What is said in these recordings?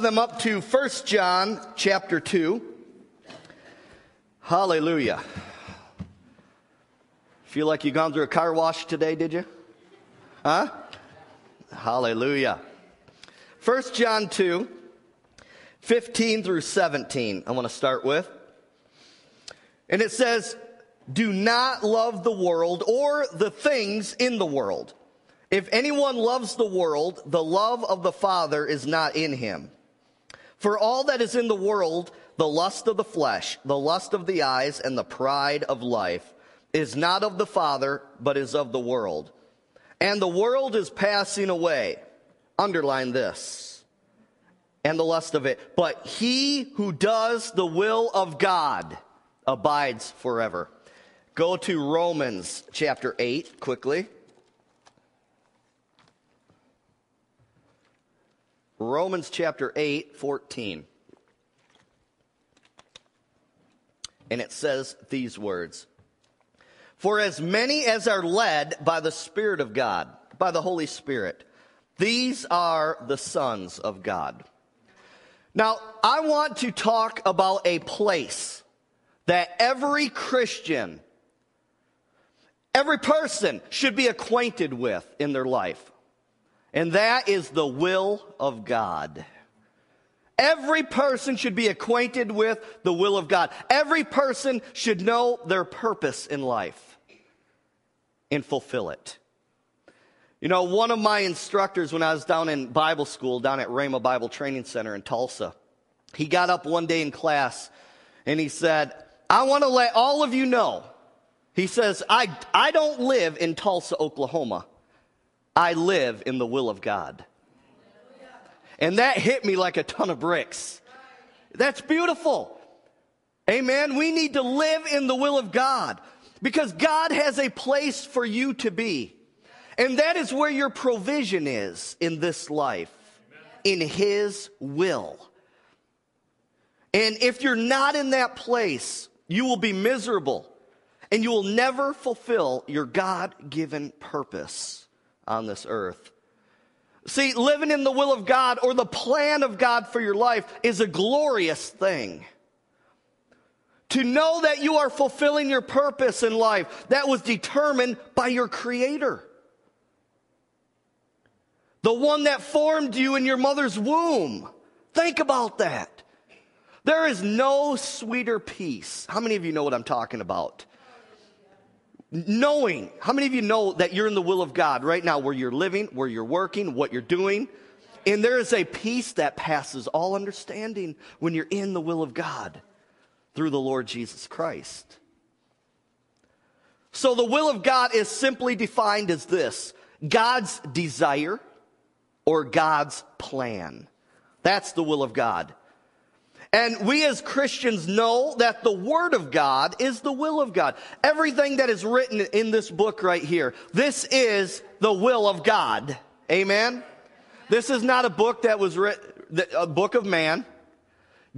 them up to 1st John chapter 2. Hallelujah. Feel like you've gone through a car wash today, did you? Huh? Hallelujah. 1 John 2, 15 through 17, I want to start with. And it says, "Do not love the world or the things in the world. If anyone loves the world, the love of the Father is not in him. For all that is in the world, the lust of the flesh, the lust of the eyes, and the pride of life, is not of the Father, but is of the world. And the world is passing away." Underline this. "And the lust of it. But he who does the will of God abides forever." Go to Romans chapter 8 quickly. Romans chapter 8, 14. And it says these words. "For as many as are led by the Spirit of God," by the Holy Spirit, "these are the sons of God." Now, I want to talk about a place that every Christian, every person should be acquainted with in their life. And that is the will of God. Every person should be acquainted with the will of God. Every person should know their purpose in life and fulfill it. You know, one of my instructors when I was down in Bible school, down at Rhema Bible Training Center in Tulsa, he got up one day in class and he said, "I want to let all of you know," he says, I don't live in Tulsa, Oklahoma. I live in the will of God." And that hit me like a ton of bricks. That's beautiful. Amen. We need to live in the will of God because God has a place for you to be. And that is where your provision is in this life, in His will. And if you're not in that place, you will be miserable and you will never fulfill your God-given purpose on this earth. See, living in the will of God or the plan of God for your life is a glorious thing. To know that you are fulfilling your purpose in life that was determined by your Creator. The one that formed you in your mother's womb. Think about that. There is no sweeter peace. How many of you know what I'm talking about? Knowing, how many of you know that you're in the will of God right now, where you're living, where you're working, what you're doing? And there is a peace that passes all understanding when you're in the will of God through the Lord Jesus Christ. So the will of God is simply defined as this: God's desire or God's plan. That's the will of God. And we as Christians know that the Word of God is the will of God. Everything that is written in this book right here, this is the will of God. Amen? This is not a book that was written, a book of man.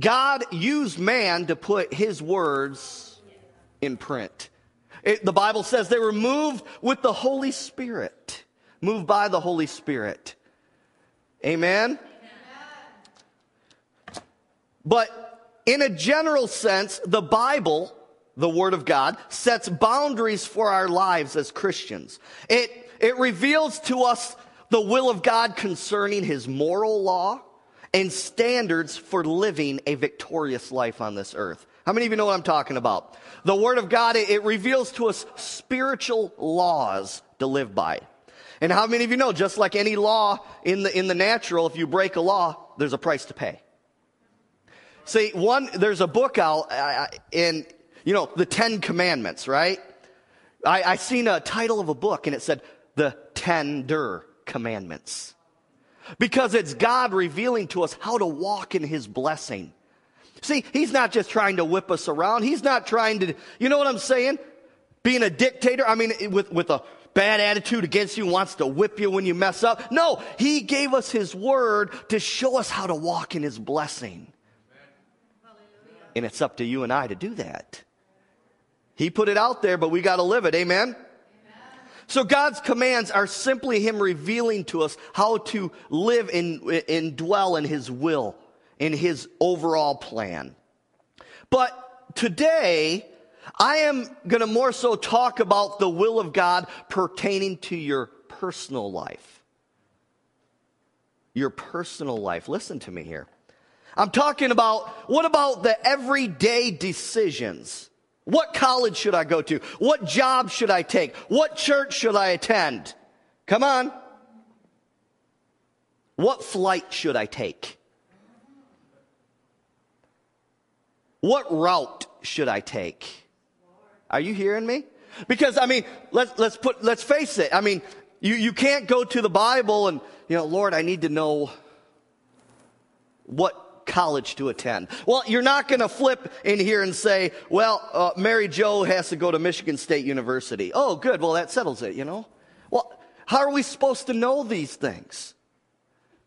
God used man to put His words in print. The Bible says they were moved with the Holy Spirit. Moved by the Holy Spirit. Amen? But in a general sense, the Bible, the Word of God, sets boundaries for our lives as Christians. It reveals to us the will of God concerning His moral law and standards for living a victorious life on this earth. How many of you know what I'm talking about? The Word of God, it reveals to us spiritual laws to live by. And how many of you know, just like any law in the natural, if you break a law, there's a price to pay. See, there's a book out in, you know, the Ten Commandments, right? I seen a title of a book, and it said, "The Tender Commandments." Because it's God revealing to us how to walk in His blessing. See, He's not just trying to whip us around. He's not trying to, you know what I'm saying? Being a dictator, I mean, with a bad attitude against you, wants to whip you when you mess up. No, He gave us His Word to show us how to walk in His blessing. And it's up to you and I to do that. He put it out there, but we got to live it. Amen? Amen? So God's commands are simply Him revealing to us how to live and dwell in His will in his overall plan. But today, I am going to more so talk about the will of God pertaining to your personal life. Your personal life. Listen to me here. I'm talking about, what about the everyday decisions? What college should I go to? What job should I take? What church should I attend? Come on. What flight should I take? What route should I take? Are you hearing me? Because, I mean, let's face it. I mean, you can't go to the Bible and, you know, Lord, I need to know what college to attend. Well, you're not going to flip in here and say, well, Mary Jo has to go to Michigan State University. Oh, good. Well, that settles it, you know. Well, how are we supposed to know these things?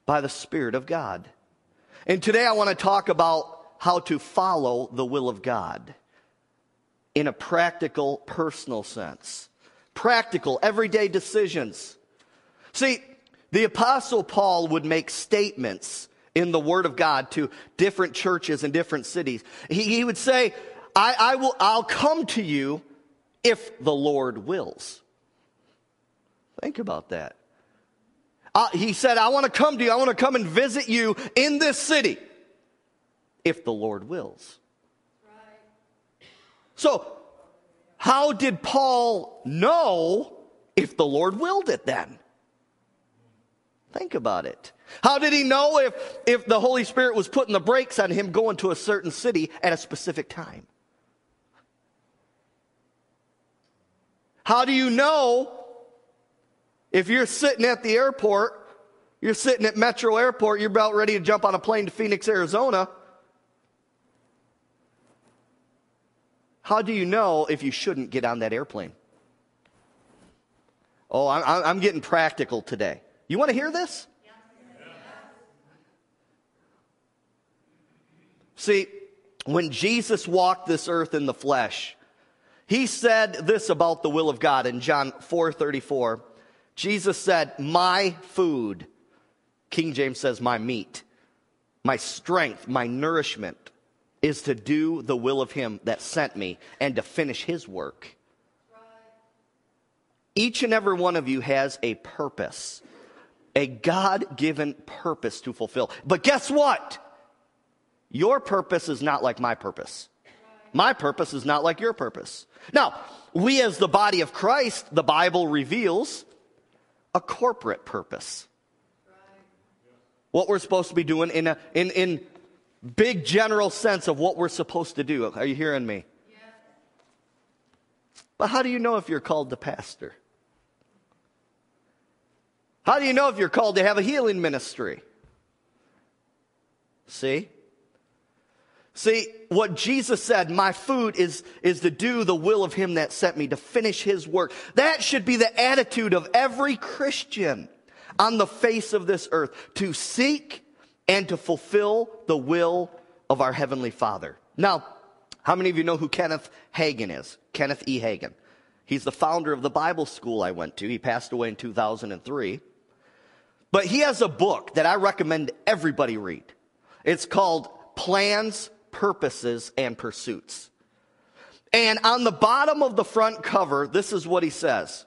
By the Spirit of God. And today I want to talk about how to follow the will of God in a practical, personal sense. Practical, everyday decisions. See, the Apostle Paul would make statements in the Word of God to different churches in different cities. He would say, I'll come to you if the Lord wills. Think about that. He said, I want to come to you. I want to come and visit you in this city if the Lord wills. Right. So, how did Paul know if the Lord willed it then? Think about it. How did he know if the Holy Spirit was putting the brakes on him going to a certain city at a specific time? How do you know if you're sitting at the airport, you're sitting at Metro Airport, you're about ready to jump on a plane to Phoenix, Arizona? How do you know if you shouldn't get on that airplane? Oh, I'm getting practical today. You want to hear this? See, when Jesus walked this earth in the flesh, he said this about the will of God in John 4:34. Jesus said, my food, King James says my meat, my strength, my nourishment is to do the will of him that sent me and to finish his work. Right. Each and every one of you has a purpose, a God-given purpose to fulfill. But guess what? Your purpose is not like my purpose. My purpose is not like your purpose. Now, we as the body of Christ, the Bible reveals a corporate purpose. What we're supposed to be doing in big general sense of what we're supposed to do. Are you hearing me? Yeah. But how do you know if you're called to pastor? How do you know if you're called to have a healing ministry? See? See, what Jesus said, my food is to do the will of him that sent me, to finish his work. That should be the attitude of every Christian on the face of this earth, to seek and to fulfill the will of our Heavenly Father. Now, how many of you know who Kenneth Hagin is? Kenneth E. Hagin. He's the founder of the Bible school I went to. He passed away in 2003. But he has a book that I recommend everybody read. It's called Plans, Purposes, and Pursuits. And on the bottom of the front cover, this is what he says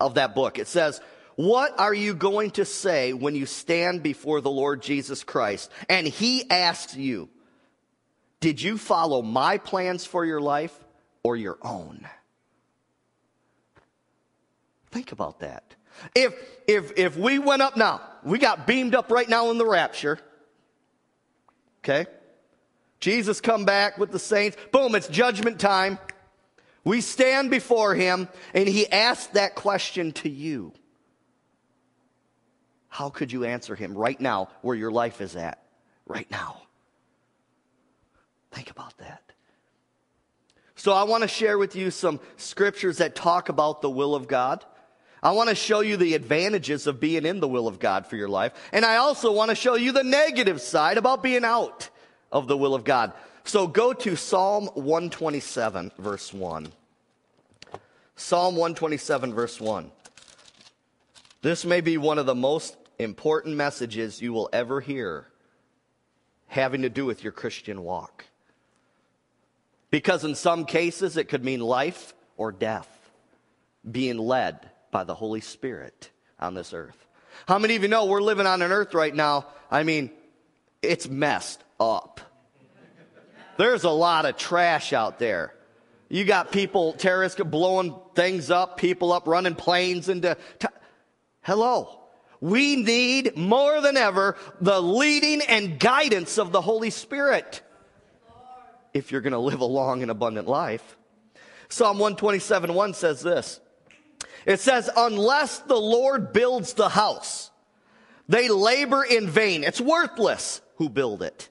of that book. It says, what are you going to say when you stand before the Lord Jesus Christ and he asks you, did you follow my plans for your life or your own? Think about that. If we went up now, we got beamed up right now in the rapture, okay? Jesus come back with the saints. Boom, it's judgment time. We stand before him, and he asked that question to you. How could you answer him right now where your life is at? Right now. Think about that. So I want to share with you some scriptures that talk about the will of God. I want to show you the advantages of being in the will of God for your life. And I also want to show you the negative side about being out of the will of God. So go to Psalm 127 verse 1. Psalm 127 verse 1. This may be one of the most important messages you will ever hear. having to do with your Christian walk. Because in some cases, it could mean life or death, being led by the Holy Spirit on this earth. How many of you know we're living on an earth right now? I mean, it's messed up. There's a lot of trash out there. You got people, terrorists, blowing things up, people up running planes into... Hello. We need, more than ever, the leading and guidance of the Holy Spirit if you're going to live a long and abundant life. Psalm 127:1 says this. It says, unless the Lord builds the house, they labor in vain. It's worthless who build it.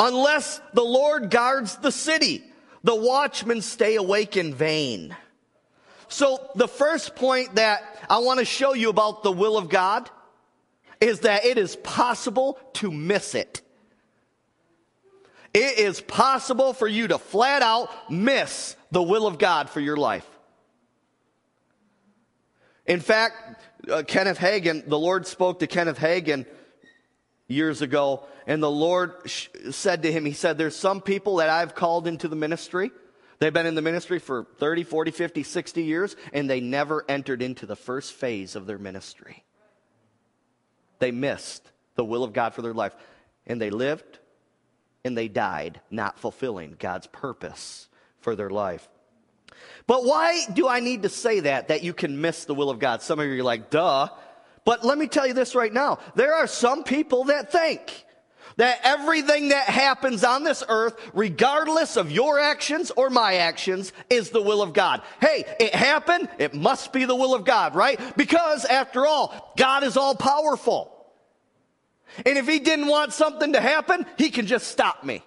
Unless the Lord guards the city, the watchmen stay awake in vain. So the first point that I want to show you about the will of God is that it is possible to miss it. It is possible for you to flat out miss the will of God for your life. In fact, Kenneth Hagin, the Lord spoke to Kenneth Hagin years ago, and the Lord said to him, he said, there's some people that I've called into the ministry. They've been in the ministry for 30, 40, 50, 60 years, and they never entered into the first phase of their ministry. They missed the will of God for their life, and they lived and they died not fulfilling God's purpose for their life. But why do I need to say that you can miss the will of God? Some of you are like, duh. But let me tell you this right now. There are some people that think that everything that happens on this earth, regardless of your actions or my actions, is the will of God. Hey, it happened. It must be the will of God, right? Because, after all, God is all-powerful. And if he didn't want something to happen, he can just stop me.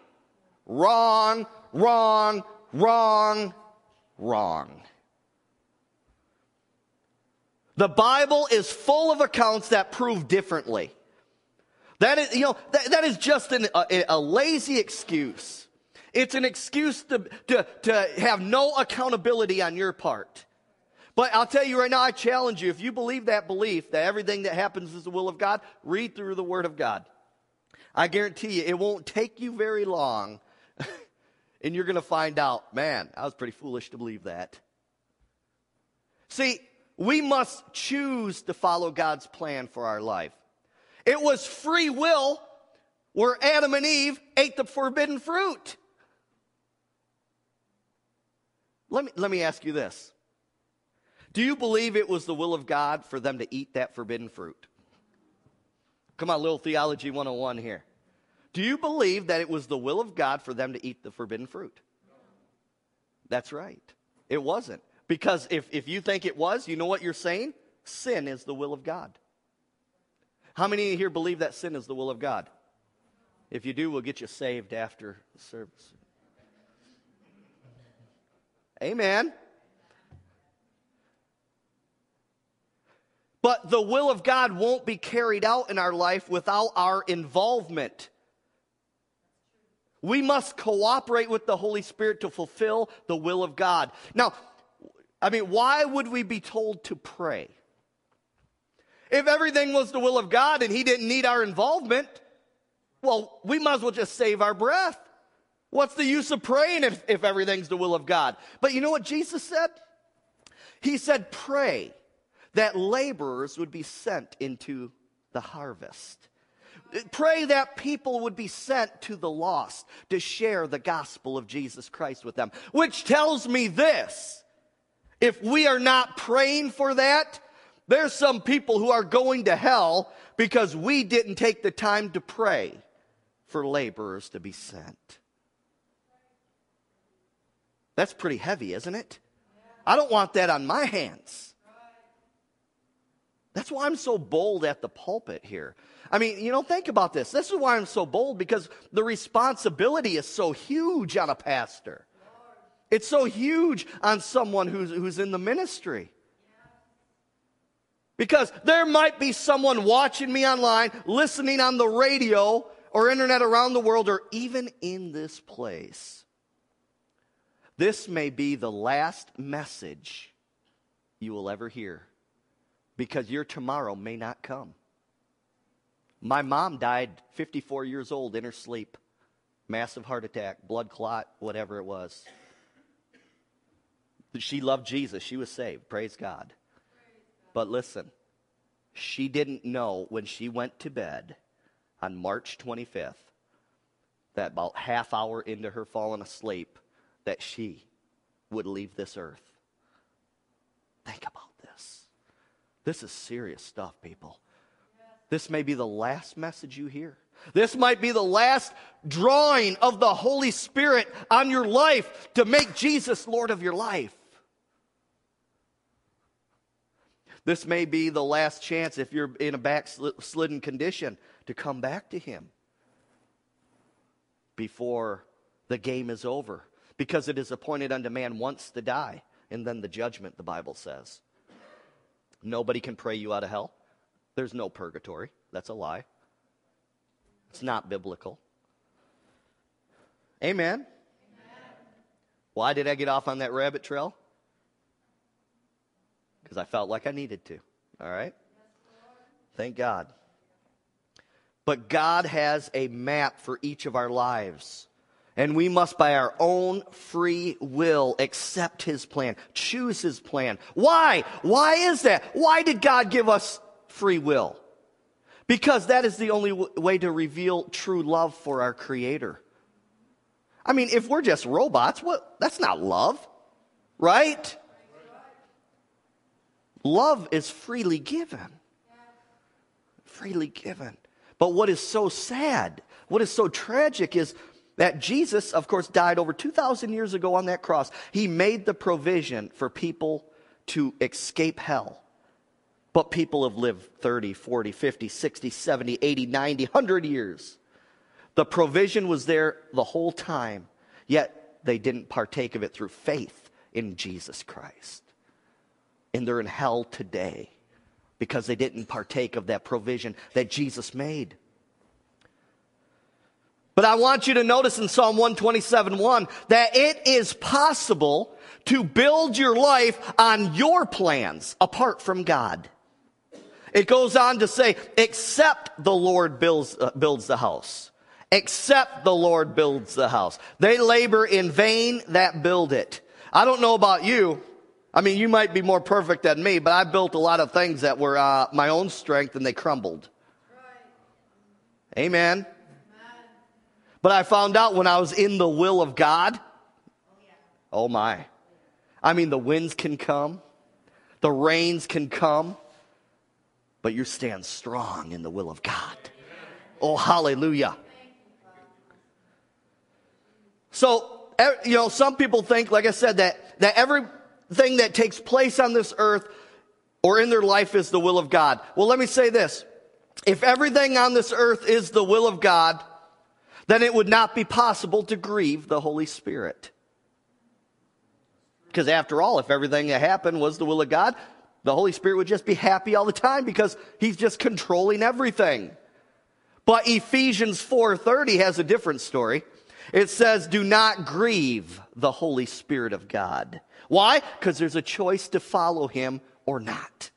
Wrong, wrong, wrong, wrong. The Bible is full of accounts that prove differently. That is, that is just a lazy excuse. It's an excuse to have no accountability on your part. But I'll tell you right now, I challenge you, if you believe that belief, that everything that happens is the will of God, read through the Word of God. I guarantee you, it won't take you very long, and you're going to find out, man, I was pretty foolish to believe that. See, we must choose to follow God's plan for our life. It was free will where Adam and Eve ate the forbidden fruit. Let me ask you this. Do you believe it was the will of God for them to eat that forbidden fruit? Come on, little theology 101 here. Do you believe that it was the will of God for them to eat the forbidden fruit? That's right. It wasn't. Because if you think it was, you know what you're saying? Sin is the will of God. How many here believe that sin is the will of God? If you do, we'll get you saved after the service. Amen. But the will of God won't be carried out in our life without our involvement. We must cooperate with the Holy Spirit to fulfill the will of God. Now, I mean, why would we be told to pray? If everything was the will of God and he didn't need our involvement, well, we might as well just save our breath. What's the use of praying if everything's the will of God? But you know what Jesus said? He said, pray that laborers would be sent into the harvest. Pray that people would be sent to the lost to share the gospel of Jesus Christ with them. Which tells me this, if we are not praying for that, there's some people who are going to hell because we didn't take the time to pray for laborers to be sent. That's pretty heavy, isn't it? I don't want that on my hands. That's why I'm so bold at the pulpit here. I mean, think about this. This is why I'm so bold, because the responsibility is so huge on a pastor. It's so huge on someone who's in the ministry. Because there might be someone watching me online, listening on the radio or internet around the world, or even in this place. This may be the last message you will ever hear, because your tomorrow may not come. My mom died 54 years old in her sleep. Massive heart attack, blood clot, whatever it was. She loved Jesus. She was saved. Praise God. But listen, she didn't know when she went to bed on March 25th that about half hour into her falling asleep that she would leave this earth. Think about this. This is serious stuff, people. This may be the last message you hear. This might be the last drawing of the Holy Spirit on your life to make Jesus Lord of your life. This may be the last chance, if you're in a backslidden condition, to come back to Him before the game is over. Because it is appointed unto man once to die, and then the judgment, the Bible says. Nobody can pray you out of hell. There's no purgatory. That's a lie. It's not biblical. Amen. Amen. Why did I get off on that rabbit trail? Because I felt like I needed to. All right? Thank God. But God has a map for each of our lives. And we must, by our own free will, accept His plan. Choose His plan. Why? Why is that? Why did God give us free will? Because that is the only way to reveal true love for our Creator. I mean, if we're just robots, what? That's not love, right? Love is freely given. Freely given. But what is so sad, what is so tragic is that Jesus, of course, died over 2,000 years ago on that cross. He made the provision for people to escape hell. But people have lived 30, 40, 50, 60, 70, 80, 90, 100 years. The provision was there the whole time, yet they didn't partake of it through faith in Jesus Christ. And they're in hell today because they didn't partake of that provision that Jesus made. But I want you to notice in Psalm 127:1 that it is possible to build your life on your plans apart from God. It goes on to say, except the Lord builds the house. Except the Lord builds the house. They labor in vain that build it. I don't know about you. I mean, you might be more perfect than me, but I built a lot of things that were my own strength and they crumbled. Right. Amen. But I found out when I was in the will of God, oh my. I mean, the winds can come, the rains can come, but you stand strong in the will of God. Oh, hallelujah. So, you know, some people think, like I said, that everything that takes place on this earth or in their life is the will of God. Well, let me say this. If everything on this earth is the will of God, then it would not be possible to grieve the Holy Spirit. Because after all, if everything that happened was the will of God, the Holy Spirit would just be happy all the time because He's just controlling everything. But Ephesians 4:30 has a different story. It says, do not grieve the Holy Spirit of God. Why? Because there's a choice to follow Him or not.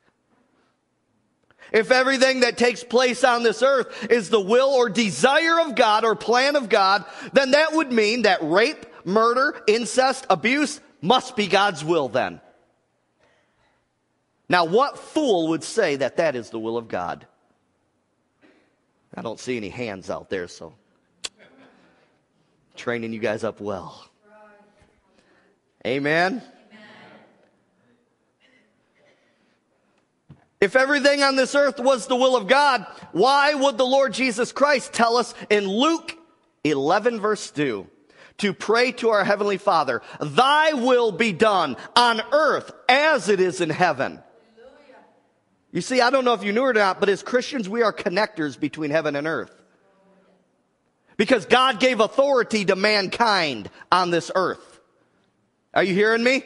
If everything that takes place on this earth is the will or desire of God or plan of God, then that would mean that rape, murder, incest, abuse must be God's will then. Now, what fool would say that that is the will of God? I don't see any hands out there, so training you guys up well. Amen? If everything on this earth was the will of God, why would the Lord Jesus Christ tell us in Luke 11, verse 2, to pray to our Heavenly Father, Thy will be done on earth as it is in heaven? Hallelujah. You see, I don't know if you knew it or not, but as Christians, we are connectors between heaven and earth. Because God gave authority to mankind on this earth. Are you hearing me?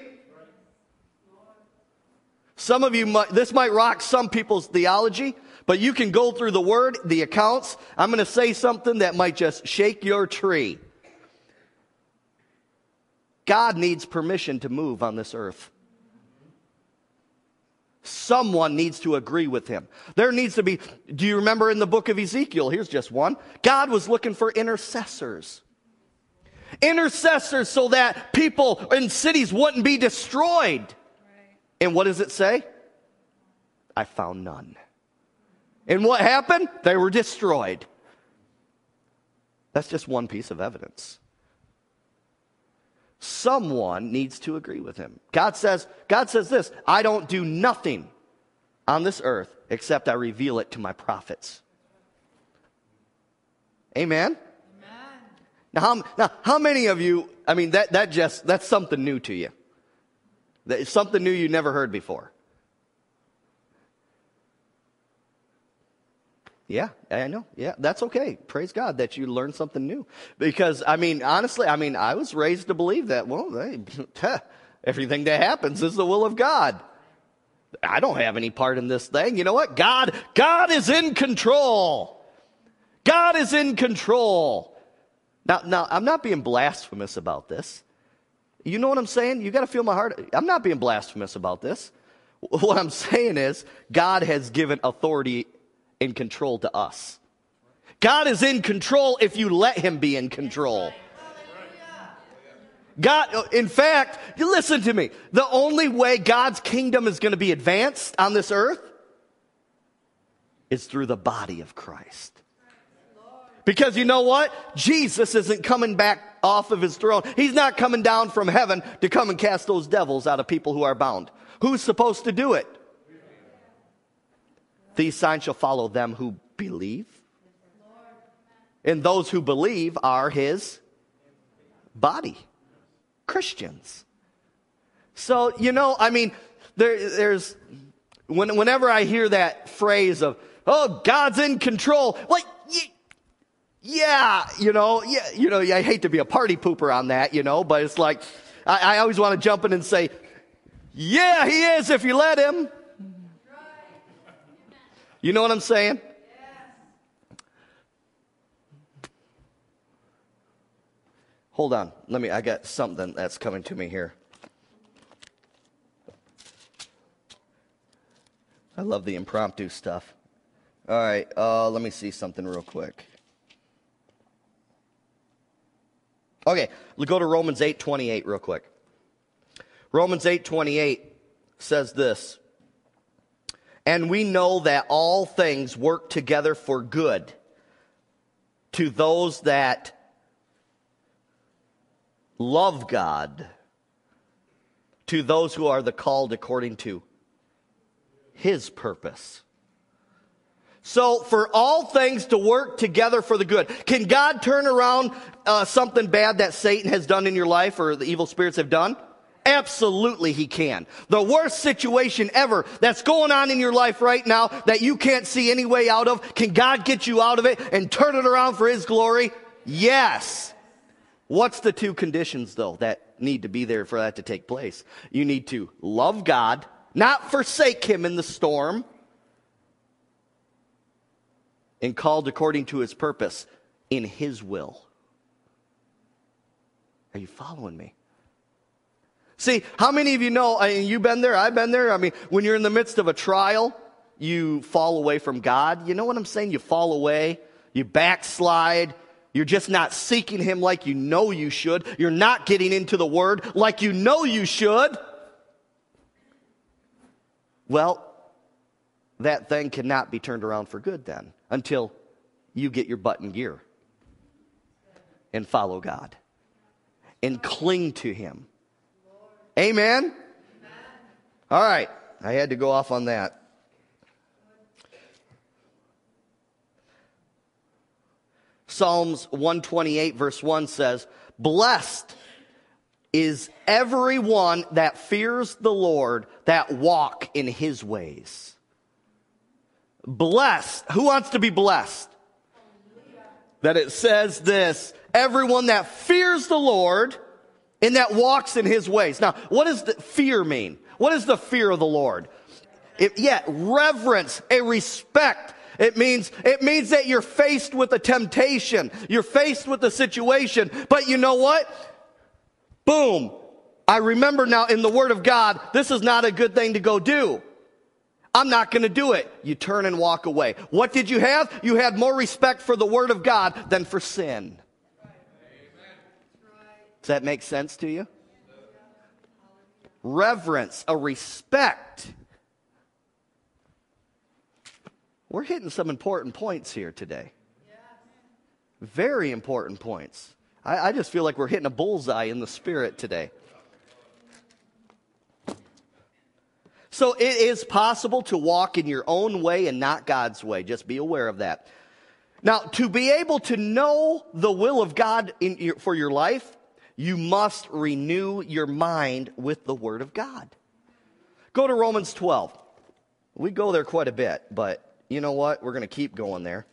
Some of you, this might rock some people's theology, but you can go through the Word, the accounts. I'm going to say something that might just shake your tree. God needs permission to move on this earth. Someone needs to agree with him. There needs to be, do you remember in the book of Ezekiel? Here's just one. God was looking for intercessors. Intercessors so that people in cities wouldn't be destroyed. Right. And what does it say? I found none. And what happened? They were destroyed. That's just one piece of evidence. Someone needs to agree with him. God says this, I don't do nothing on this earth except I reveal it to my prophets. Amen? Amen. Now how many of you, I mean, that's something new to you. That's something new you never heard before. Yeah, I know. Yeah, that's okay. Praise God that you learned something new. Because, I mean, honestly, I mean, I was raised to believe that, well, everything that happens is the will of God. I don't have any part in this thing. You know what? God is in control. God is in control. Now, I'm not being blasphemous about this. You know what I'm saying? You got to feel my heart. I'm not being blasphemous about this. What I'm saying is God has given authority in control to us. God is in control if you let him be in control. God, in fact, you listen to me. The only way God's kingdom is going to be advanced on this earth is through the body of Christ. Because you know what? Jesus isn't coming back off of his throne. He's not coming down from heaven to come and cast those devils out of people who are bound. Who's supposed to do it? These signs shall follow them who believe. And those who believe are his body. Christians. So, you know, I mean, there's... Whenever I hear that phrase of, oh, God's in control. Like, yeah, you know, I hate to be a party pooper on that, you know, but it's like, I always want to jump in and say, yeah, he is if you let him. You know what I'm saying? Yeah. Hold on. I got something that's coming to me here. I love the impromptu stuff. All right. Let me see something real quick. Okay. Let's go to Romans 8:28 real quick. Romans 8:28 says this. And we know that all things work together for good to those that love God, to those who are the called according to his purpose. So for all things to work together for the good. Can God turn around something bad that Satan has done in your life or the evil spirits have done? Absolutely he can. The worst situation ever that's going on in your life right now that you can't see any way out of, can God get you out of it and turn it around for his glory? Yes. What's the two conditions, though, that need to be there for that to take place? You need to love God, not forsake him in the storm, and called according to his purpose in his will. Are you following me? See, how many of you know, you've been there, I've been there. I mean, when you're in the midst of a trial, you fall away from God. You know what I'm saying? You fall away. You backslide. You're just not seeking him like you know you should. You're not getting into the word like you know you should. Well, that thing cannot be turned around for good then until you get your butt in gear and follow God and cling to him. Amen? Amen? All right. I had to go off on that. Psalms 128 verse 1 says, blessed is everyone that fears the Lord, that walk in his ways. Blessed. Who wants to be blessed? That it says this, everyone that fears the Lord and that walks in his ways. Now, what does the fear mean? What is the fear of the Lord? Reverence, a respect. It means that you're faced with a temptation. You're faced with a situation. But you know what? Boom. I remember now in the Word of God, this is not a good thing to go do. I'm not going to do it. You turn and walk away. What did you have? You had more respect for the Word of God than for sin. Does that make sense to you? Reverence, a respect. We're hitting some important points here today. Very important points. I just feel like we're hitting a bullseye in the spirit today. So it is possible to walk in your own way and not God's way. Just be aware of that. Now, to be able to know the will of God for your life, you must renew your mind with the Word of God. Go to Romans 12. We go there quite a bit, but you know what? We're going to keep going there.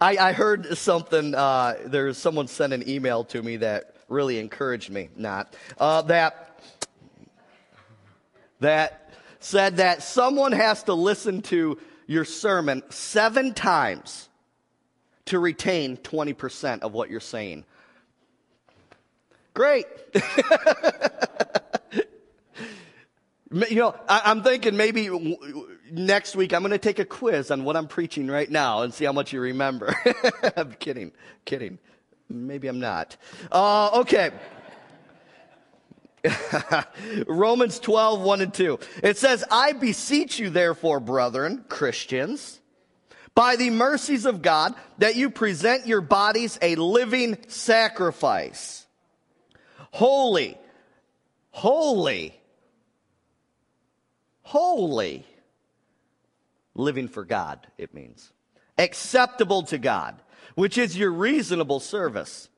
I heard something. There's someone sent an email to me that really encouraged me. That said that someone has to listen to your sermon 7 times to retain 20% of what you're saying. Great. You know, I'm thinking maybe next week I'm going to take a quiz on what I'm preaching right now and see how much you remember. I'm kidding. Maybe I'm not. Okay. Romans 12, 1 and 2. It says, I beseech you therefore, brethren, Christians, by the mercies of God, that you present your bodies a living sacrifice, holy, living for God, it means, acceptable to God, which is your reasonable service.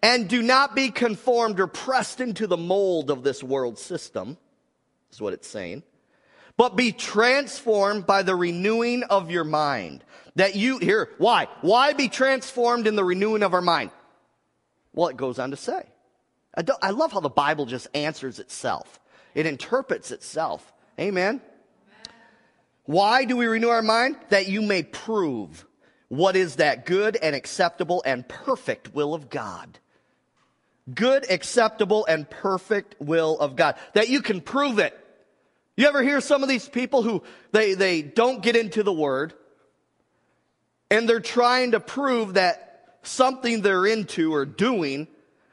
And do not be conformed or pressed into the mold of this world system, is what it's saying. But be transformed by the renewing of your mind. That you, here, why? Why be transformed in the renewing of our mind? Well, it goes on to say. I love how the Bible just answers itself. It interprets itself. Amen? Amen. Why do we renew our mind? That you may prove what is that good and acceptable and perfect will of God. Good, acceptable, and perfect will of God. That you can prove it. You ever hear some of these people who they don't get into the Word and they're trying to prove that something they're into or doing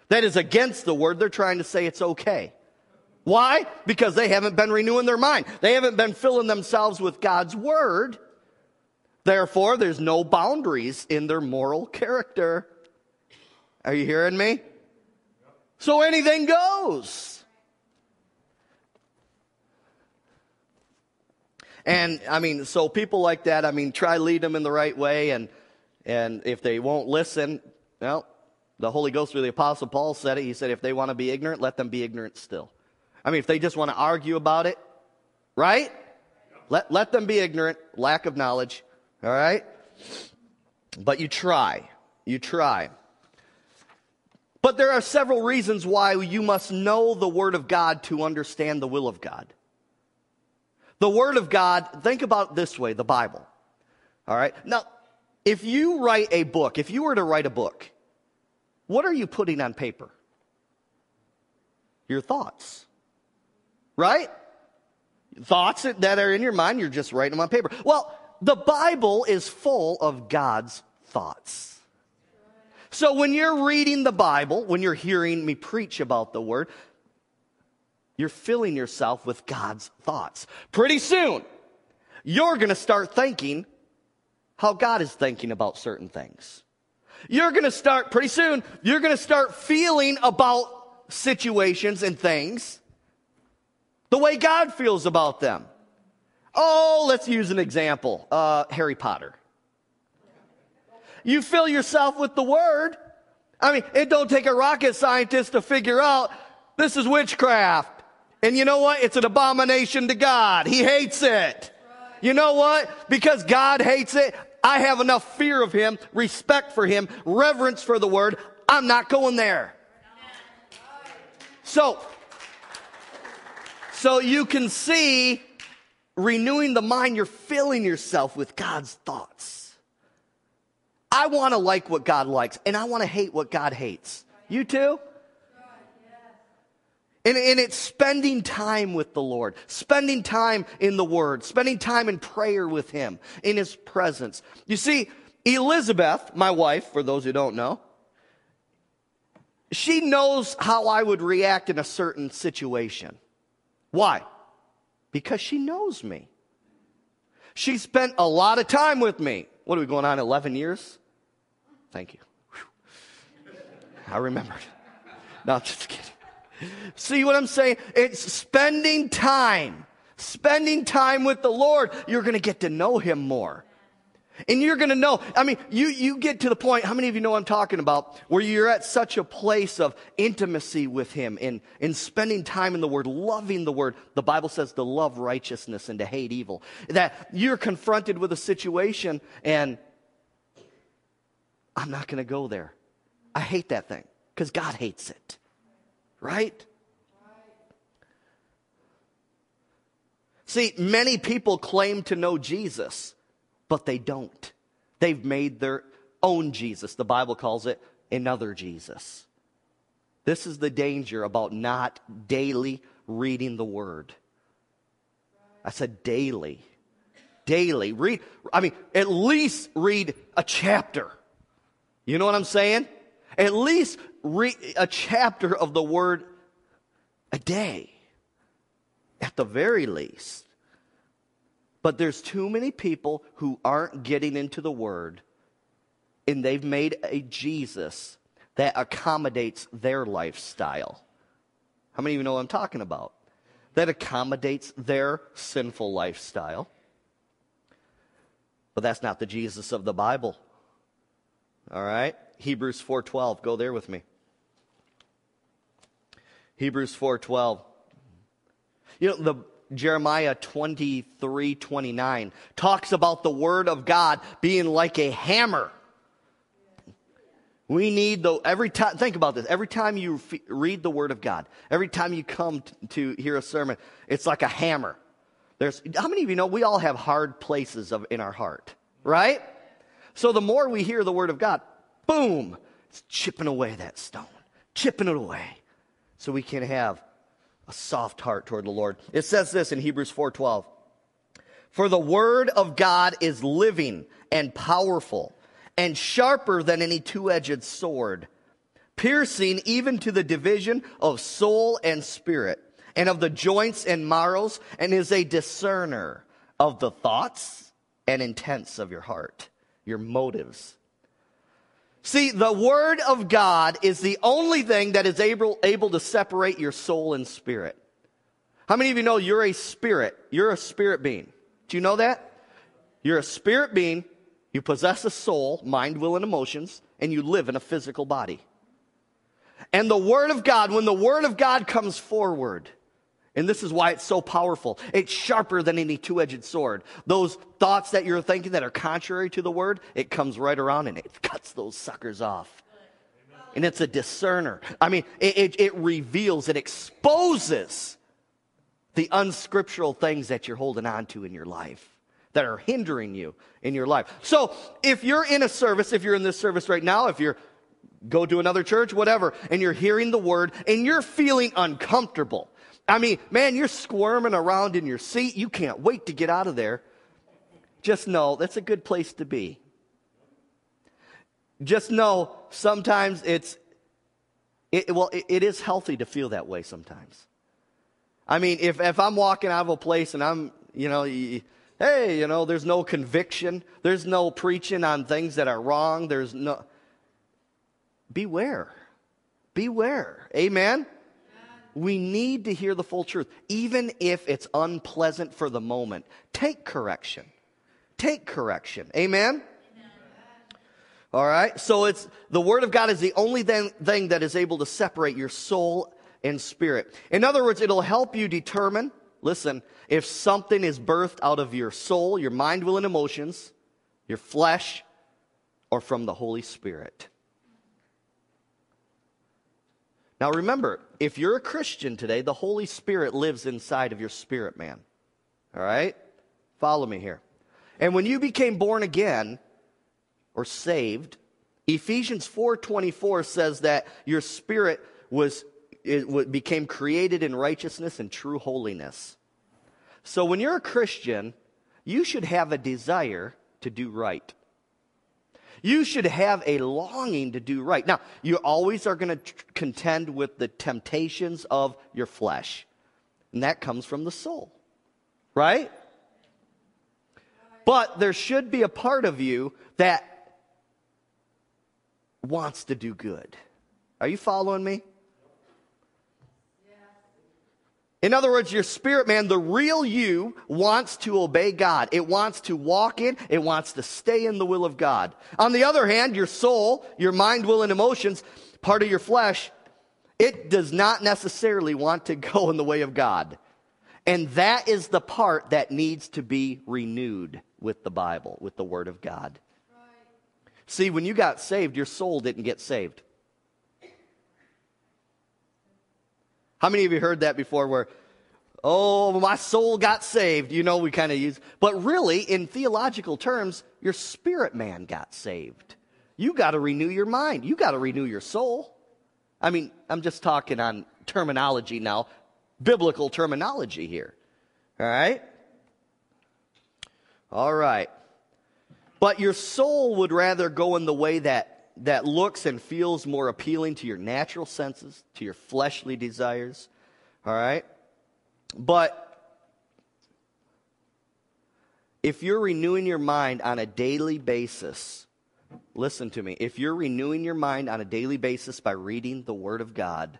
that is against the Word, they're trying to say it's okay. Why? Because they haven't been renewing their mind. They haven't been filling themselves with God's Word. Therefore, there's no boundaries in their moral character. Are you hearing me? So anything goes. And, so people like that, try lead them in the right way, and if they won't listen, well, the Holy Ghost through the Apostle Paul said it. He said, if they want to be ignorant, let them be ignorant still. If they just want to argue about it, right? Let them be ignorant, lack of knowledge, all right? But you try. But there are several reasons why you must know the Word of God to understand the will of God. The Word of God, think about it this way, the Bible. All right? Now, if you were to write a book, what are you putting on paper? Your thoughts. Right? Thoughts that are in your mind, you're just writing them on paper. Well, the Bible is full of God's thoughts. So when you're reading the Bible, when you're hearing me preach about the Word, you're filling yourself with God's thoughts. Pretty soon, you're going to start thinking how God is thinking about certain things. You're going to start feeling about situations and things the way God feels about them. Oh, let's use an example. Harry Potter. You fill yourself with the Word. It don't take a rocket scientist to figure out this is witchcraft. And you know what? It's an abomination to God. He hates it. You know what? Because God hates it, I have enough fear of Him, respect for Him, reverence for the Word. I'm not going there. So you can see, renewing the mind, you're filling yourself with God's thoughts. I want to like what God likes, and I want to hate what God hates. You too? And it's spending time with the Lord, spending time in the Word, spending time in prayer with Him, in His presence. You see, Elizabeth, my wife, for those who don't know, she knows how I would react in a certain situation. Why? Because she knows me. She spent a lot of time with me. What are we going on, 11 years? Thank you. Whew. I remembered. No, I'm just kidding. See what I'm saying? It's spending time. Spending time with the Lord. You're going to get to know Him more. And you're going to know. I mean, you get to the point, how many of you know I'm talking about, where you're at such a place of intimacy with Him and spending time in the Word, loving the Word. The Bible says to love righteousness and to hate evil. That you're confronted with a situation and I'm not going to go there. I hate that thing because God hates it. Right? See, many people claim to know Jesus, but they don't. They've made their own Jesus. The Bible calls it another Jesus. This is the danger about not daily reading the Word. I said daily. Daily. Read, I mean, at least read a chapter. You know what I'm saying? At least read a chapter of the Word a day, at the very least. But there's too many people who aren't getting into the Word, and they've made a Jesus that accommodates their lifestyle. How many of you know what I'm talking about? That accommodates their sinful lifestyle. But that's not the Jesus of the Bible. All right? Hebrews 4:12. Go there with me. Hebrews 4:12. You know, the Jeremiah 23:29 talks about the Word of God being like a hammer. We need the every time. Think about this. Every time you read the Word of God, every time you come to hear a sermon, it's like a hammer. There's how many of you know we all have hard places in our heart, right? So the more we hear the Word of God, boom, it's chipping away that stone, chipping it away so we can have a soft heart toward the Lord. It says this in Hebrews 4:12, "For the word of God is living and powerful and sharper than any two-edged sword, piercing even to the division of soul and spirit and of the joints and marrows, and is a discerner of the thoughts and intents of your heart," your motives. See, the Word of God is the only thing that is able to separate your soul and spirit. How many of you know you're a spirit? You're a spirit being. Do you know that? You're a spirit being. You possess a soul, mind, will, and emotions, and you live in a physical body. And the Word of God, when the Word of God comes forward, and this is why it's so powerful, it's sharper than any two-edged sword. Those thoughts that you're thinking that are contrary to the Word, it comes right around and it cuts those suckers off. And it's a discerner. I mean, it reveals, it exposes the unscriptural things that you're holding on to in your life, that are hindering you in your life. So if you're in a service, if you're in this service right now, if you're go to another church, whatever, and you're hearing the Word and you're feeling uncomfortable, I mean, man, you're squirming around in your seat. You can't wait to get out of there. Just know that's a good place to be. Just know sometimes it is healthy to feel that way sometimes. I mean, if I'm walking out of a place and I'm, hey, there's no conviction. There's no preaching on things that are wrong. Beware. Beware. Amen? We need to hear the full truth, even if it's unpleasant for the moment. Take correction. Take correction. Amen? Amen. All right. So it's the Word of God is the only thing that is able to separate your soul and spirit. In other words, it'll help you determine, listen, if something is birthed out of your soul, your mind, will, and emotions, your flesh, or from the Holy Spirit. Now remember, if you're a Christian today, the Holy Spirit lives inside of your spirit, man. All right? Follow me here. And when you became born again or saved, Ephesians 4:24 says that your spirit was it became created in righteousness and true holiness. So when you're a Christian, you should have a desire to do right. You should have a longing to do right. Now, you always are going to contend with the temptations of your flesh. And that comes from the soul, right? But there should be a part of you that wants to do good. Are you following me? In other words, your spirit man, the real you, wants to obey God. It wants to walk in. It wants to stay in the will of God. On the other hand, your soul, your mind, will, and emotions, part of your flesh, it does not necessarily want to go in the way of God. And that is the part that needs to be renewed with the Bible, with the Word of God. Right. See, when you got saved, your soul didn't get saved. How many of you heard that before where, oh, my soul got saved? You know, we kind of use. But really, in theological terms, your spirit man got saved. You got to renew your mind. You got to renew your soul. I mean, I'm just talking on terminology now, biblical terminology here. All right? All right. But your soul would rather go in the way that looks and feels more appealing to your natural senses, to your fleshly desires, all right? But if you're renewing your mind on a daily basis, listen to me, if you're renewing your mind on a daily basis by reading the Word of God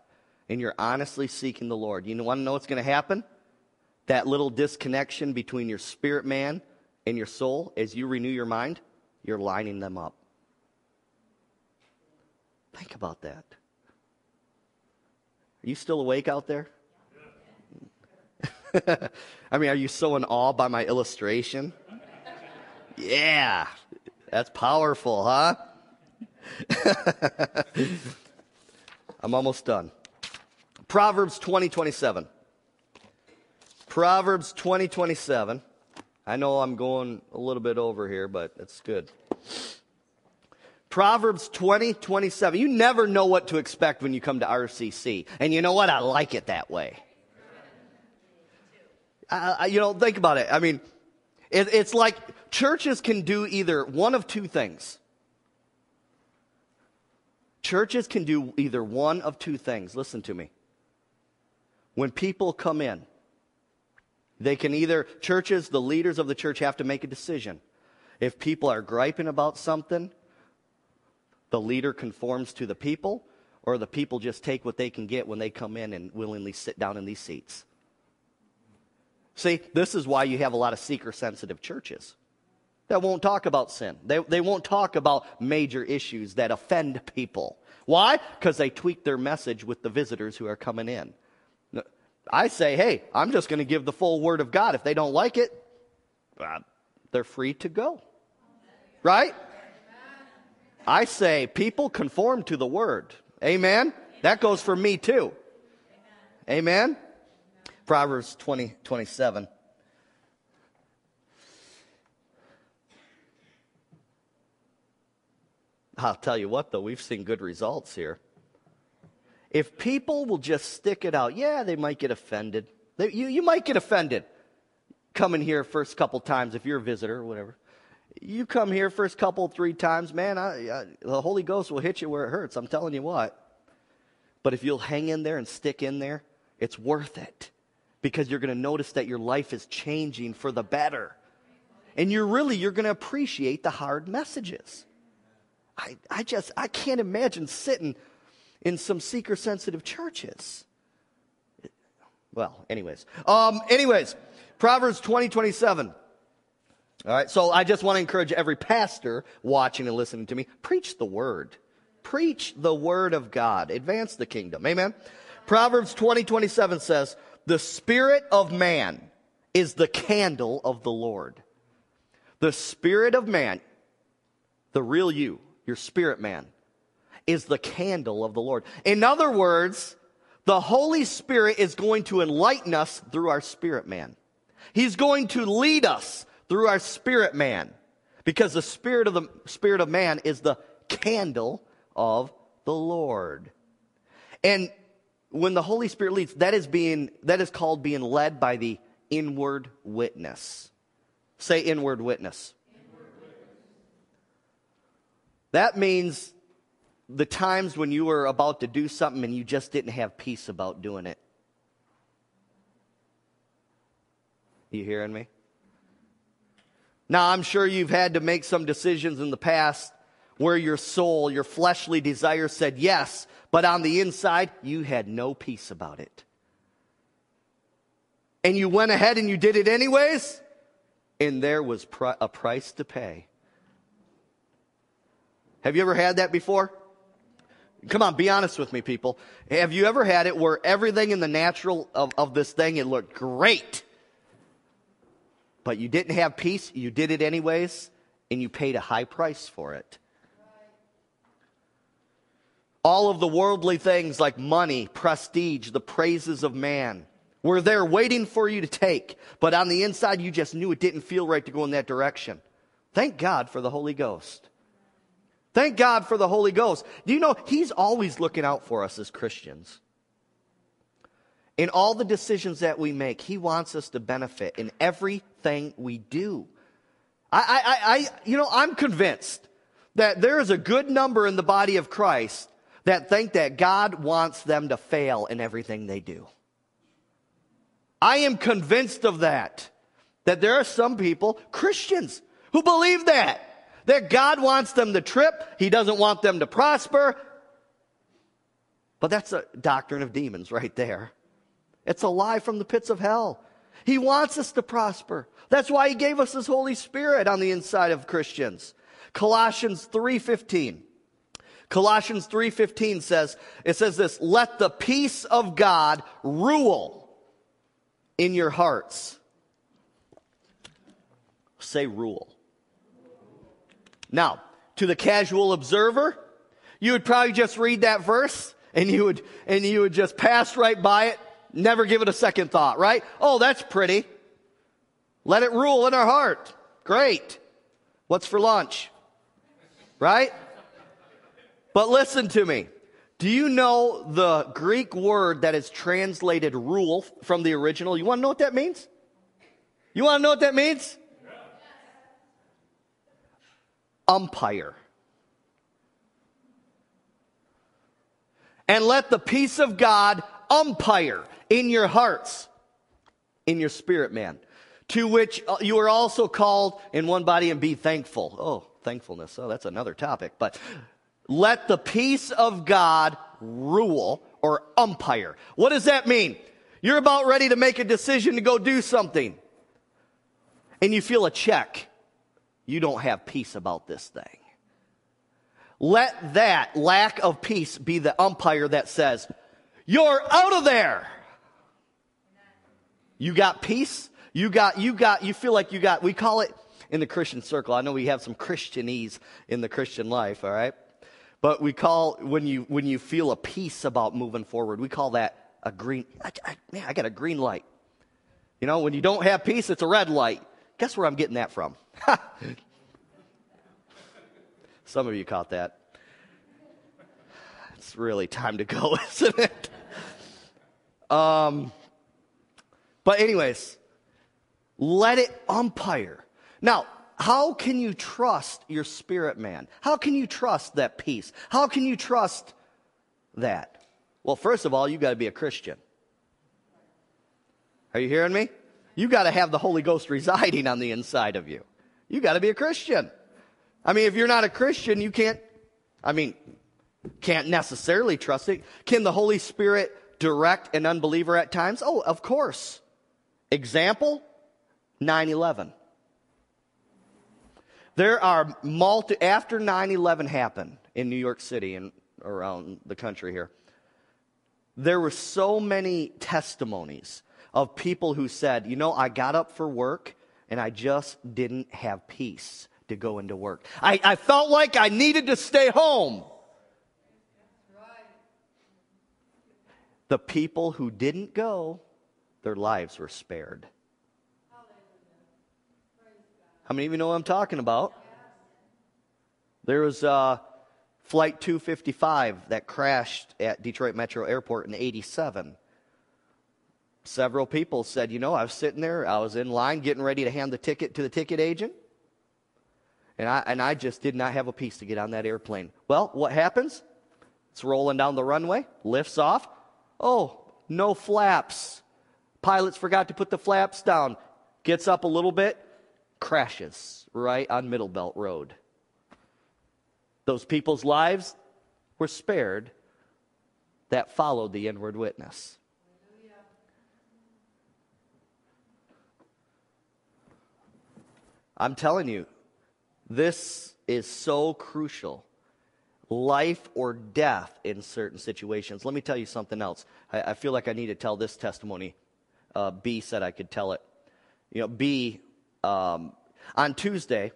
and you're honestly seeking the Lord, you want to know what's going to happen? That little disconnection between your spirit man and your soul, as you renew your mind, you're lining them up. Think about that. Are you still awake out there? I mean, are you so in awe by my illustration? Yeah, that's powerful, huh? I'm almost done. Proverbs 20:27. Proverbs 20:27. I know I'm going a little bit over here, but it's good. Proverbs 20:27. You never know what to expect when you come to RCC. And you know what? I like it that way. Think about it. I mean, it's like churches can do either one of two things. Churches can do either one of two things. Listen to me. When people come in, they can the leaders of the church have to make a decision. If people are griping about something, the leader conforms to the people, or the people just take what they can get when they come in and willingly sit down in these seats. See, this is why you have a lot of seeker-sensitive churches that won't talk about sin. They won't talk about major issues that offend people. Why? Because they tweak their message with the visitors who are coming in. I say, hey, I'm just going to give the full Word of God. If they don't like it, they're free to go. Right? I say, people conform to the Word. Amen? That goes for me too. Amen? Proverbs 20:27. I'll tell you what, though, we've seen good results here. If people will just stick it out, yeah, they might get offended. You might get offended coming here first couple times if you're a visitor or whatever. You come here first couple, three times, man, the Holy Ghost will hit you where it hurts. I'm telling you what. But if you'll hang in there and stick in there, it's worth it. Because you're going to notice that your life is changing for the better. And you're going to appreciate the hard messages. I can't imagine sitting in some seeker-sensitive churches. Well, anyways. Proverbs 20:27. All right, so I just want to encourage every pastor watching and listening to me, preach the Word. Preach the Word of God. Advance the kingdom. Amen? Proverbs 20:27 says, the spirit of man is the candle of the Lord. The spirit of man, the real you, your spirit man, is the candle of the Lord. In other words, the Holy Spirit is going to enlighten us through our spirit man. He's going to lead us through our spirit man, because the spirit of man is the candle of the Lord. And When the Holy Spirit leads, that is called being led by the inward witness. Say inward witness. Inward witness. That means the times when you were about to do something and you just didn't have peace about doing it. You hearing me? Now, I'm sure you've had to make some decisions in the past where your soul, your fleshly desire said yes, but on the inside, you had no peace about it. And you went ahead and you did it anyways, and there was a price to pay. Have you ever had that before? Come on, be honest with me, people. Have you ever had it where everything in the natural of this thing, it looked great, but you didn't have peace, you did it anyways, and you paid a high price for it? All of the worldly things like money, prestige, the praises of man were there waiting for you to take, but on the inside you just knew it didn't feel right to go in that direction. Thank God for the Holy Ghost. Thank God for the Holy Ghost. Do you know He's always looking out for us as Christians? In all the decisions that we make, He wants us to benefit in everything we do. I'm convinced that there is a good number in the body of Christ that think that God wants them to fail in everything they do. I am convinced of that. That there are some people, Christians, who believe that God wants them to trip, He doesn't want them to prosper. But that's a doctrine of demons right there. It's a lie from the pits of hell. He wants us to prosper. That's why He gave us His Holy Spirit on the inside of Christians. Colossians 3:15 says this, "Let the peace of God rule in your hearts." Say rule. Now, to the casual observer, you would probably just read that verse and you would just pass right by it. Never give it a second thought, right? Oh, that's pretty. Let it rule in our heart. Great. What's for lunch? Right? But listen to me. Do you know the Greek word that is translated rule from the original? You want to know what that means? You want to know what that means? Umpire. And let the peace of God umpire in your hearts, in your spirit, man, to which you are also called in one body, and be thankful. Oh, thankfulness. Oh, that's another topic. But let the peace of God rule or umpire. What does that mean? You're about ready to make a decision to go do something, and you feel a check. You don't have peace about this thing. Let that lack of peace be the umpire that says, "You're out of there." You got peace. You feel like you got, we call it in the Christian circle. I know we have some Christianese in the Christian life, all right? But we call, when you feel a peace about moving forward, we call that a green, I got a green light. You know, when you don't have peace, it's a red light. Guess where I'm getting that from? Some of you caught that. It's really time to go, isn't it? But anyways, let it umpire. Now, how can you trust your spirit man? How can you trust that peace? How can you trust that? Well, first of all, you've got to be a Christian. Are you hearing me? You've got to have the Holy Ghost residing on the inside of you. You've got to be a Christian. I mean, if you're not a Christian, you can't necessarily trust it. Can the Holy Spirit direct an unbeliever at times? Oh, of course. Example, 9/11. There are after 9/11 happened in New York City and around the country here, there were so many testimonies of people who said, "You know, I got up for work and I just didn't have peace to go into work. I felt like I needed to stay home." The people who didn't go, their lives were spared. How many of you know what I'm talking about? There was Flight 255 that crashed at Detroit Metro Airport in '87. Several people said, you know, I was sitting there, I was in line getting ready to hand the ticket to the ticket agent, and I just did not have a piece to get on that airplane. Well, what happens? It's rolling down the runway, lifts off. Oh, no flaps. Pilots forgot to put the flaps down. Gets up a little bit, crashes right on Middle Belt Road. Those people's lives were spared that followed the inward witness. I'm telling you, this is so crucial. Life or death in certain situations. Let me tell you something else. I feel like I need to tell this testimony. Bea said I could tell it. You know, Bea, on Tuesday,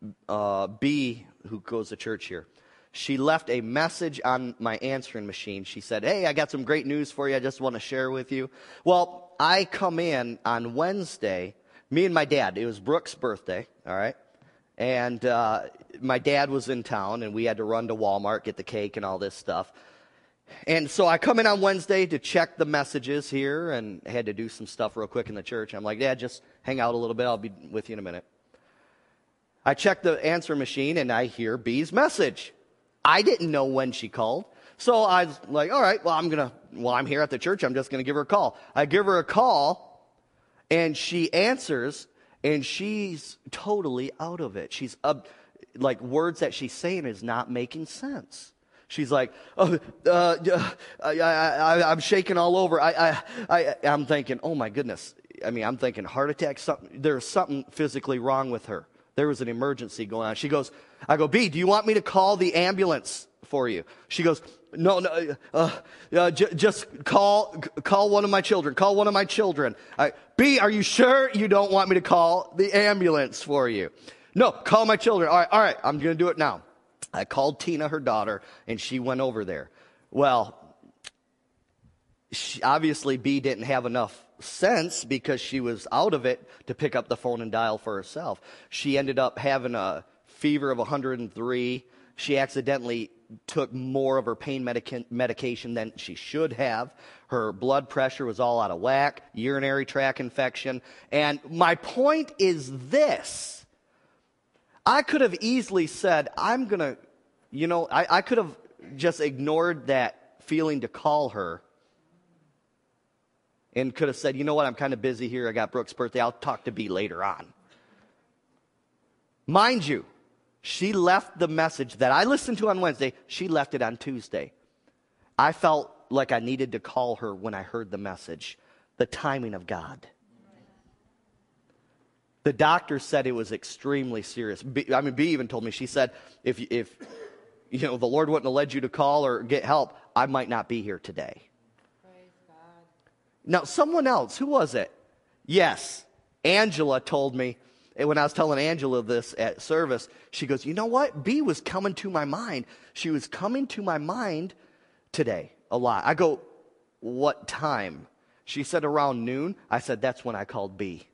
Bea, who goes to church here, she left a message on my answering machine. She said, hey, I got some great news for you. I just want to share with you. Well, I come in on Wednesday, me and my dad. It was Brooke's birthday, all right? And my dad was in town, and we had to run to Walmart, get the cake and all this stuff. And so I come in on Wednesday to check the messages here, and had to do some stuff real quick in the church. I'm like, Dad, just hang out a little bit. I'll be with you in a minute. I check the answer machine, and I hear Bea's message. I didn't know when she called. So I was like, all right, well, I'm here at the church. I'm just going to give her a call. I give her a call, and she answers. And she's totally out of it. She's like, words that she's saying is not making sense. She's like, oh, I'm shaking all over. I'm thinking, oh my goodness. I mean, I'm thinking heart attack. There's something physically wrong with her. There was an emergency going on. She goes, I go, B, do you want me to call the ambulance for you? She goes, no, just call one of my children. Call one of my children. B, are you sure you don't want me to call the ambulance for you? No, call my children. All right, I'm going to do it now. I called Tina, her daughter, and she went over there. Well, obviously B didn't have enough sense, because she was out of it, to pick up the phone and dial for herself. She ended up having a fever of 103. She accidentally took more of her pain medication than she should have. Her blood pressure was all out of whack, urinary tract infection. And my point is this. I could have easily said, I could have just ignored that feeling to call her, and could have said, you know what, I'm kind of busy here. I got Brooke's birthday. I'll talk to B later on. Mind you, she left the message that I listened to on Wednesday. She left it on Tuesday. I felt like I needed to call her when I heard the message. The timing of God. The doctor said it was extremely serious. Bea even told me, she said, if the Lord wouldn't have led you to call or get help, I might not be here today. Praise God. Now, someone else, who was it? Yes, Angela told me. And when I was telling Angela this at service, she goes, you know what? Bea was coming to my mind. She was coming to my mind today a lot. I go, what time? She said around noon. I said, that's when I called Bea.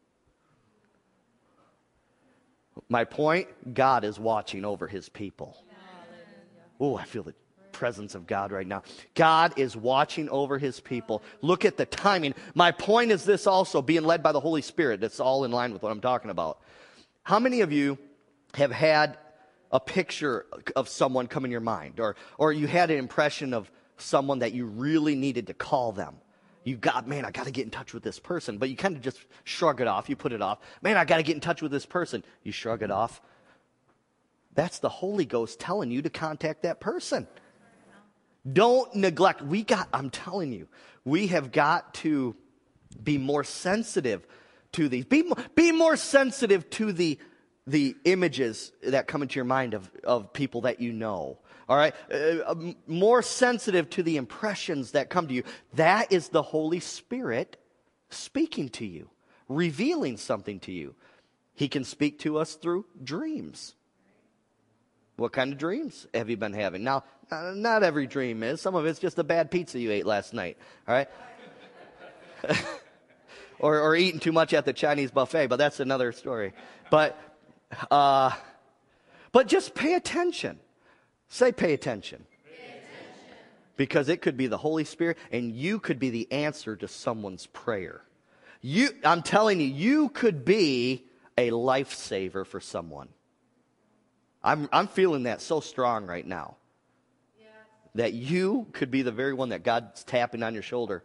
My point, God is watching over his people. Oh, I feel the presence of God right now. God is watching over his people. Look at the timing. My point is this also, being led by the Holy Spirit. That's all in line with what I'm talking about. How many of you have had a picture of someone come in your mind, or you had an impression of someone that you really needed to call them? I got to get in touch with this person, but you kind of just shrug it off. You put it off. Man, I got to get in touch with this person. You shrug it off. That's the Holy Ghost telling you to contact that person. Don't neglect. I'm telling you, we have got to be more sensitive to these. Be more sensitive to the images that come into your mind of people that you know. All right? More sensitive to the impressions that come to you. That is the Holy Spirit speaking to you, revealing something to you. He can speak to us through dreams. What kind of dreams have you been having? Now, not every dream is. Some of it's just the bad pizza you ate last night, all right? or eating too much at the Chinese buffet, but that's another story. But just pay attention. Say, pay attention. Pay attention. Because it could be the Holy Spirit, and you could be the answer to someone's prayer. I'm telling you, you could be a lifesaver for someone. I'm feeling that so strong right now. Yeah. That you could be the very one that God's tapping on your shoulder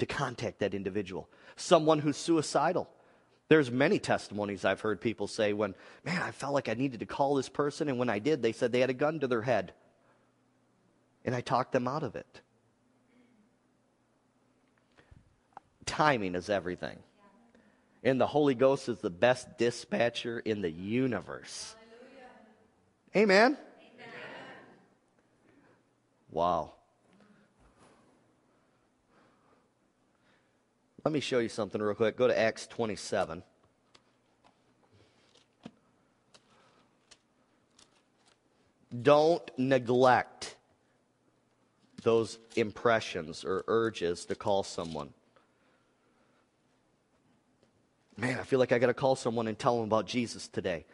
to contact that individual. Someone who's suicidal. There's many testimonies I've heard people say when, man, I felt like I needed to call this person, and when I did, they said they had a gun to their head. And I talked them out of it. Timing is everything. And the Holy Ghost is the best dispatcher in the universe. Hallelujah. Amen? Amen. Wow. Let me show you something real quick. Go to Acts 27. Don't neglect those impressions or urges to call someone. Man, I feel like I got to call someone and tell them about Jesus today.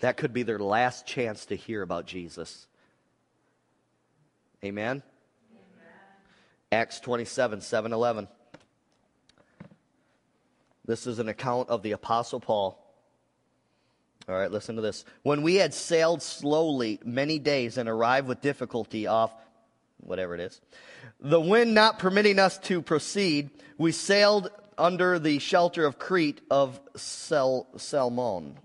That could be their last chance to hear about Jesus. Amen? Amen. Acts 27, 7-11. This is an account of the Apostle Paul. All right, listen to this. When we had sailed slowly many days and arrived with difficulty off, whatever it is, the wind not permitting us to proceed, we sailed under the shelter of Crete of Salmon.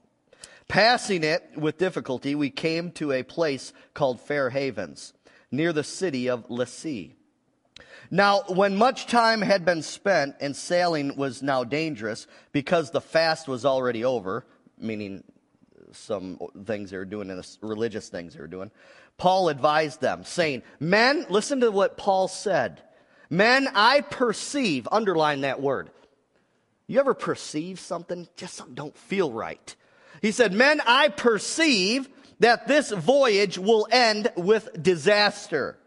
Passing it with difficulty, we came to a place called Fair Havens, near the city of Lasea. Now, when much time had been spent, and sailing was now dangerous, because the fast was already over, meaning some things they were doing, and religious things they were doing, Paul advised them, saying, men, listen to what Paul said. Men, I perceive, underline that word. You ever perceive something? Just something don't feel right. He said, men, I perceive that this voyage will end with disaster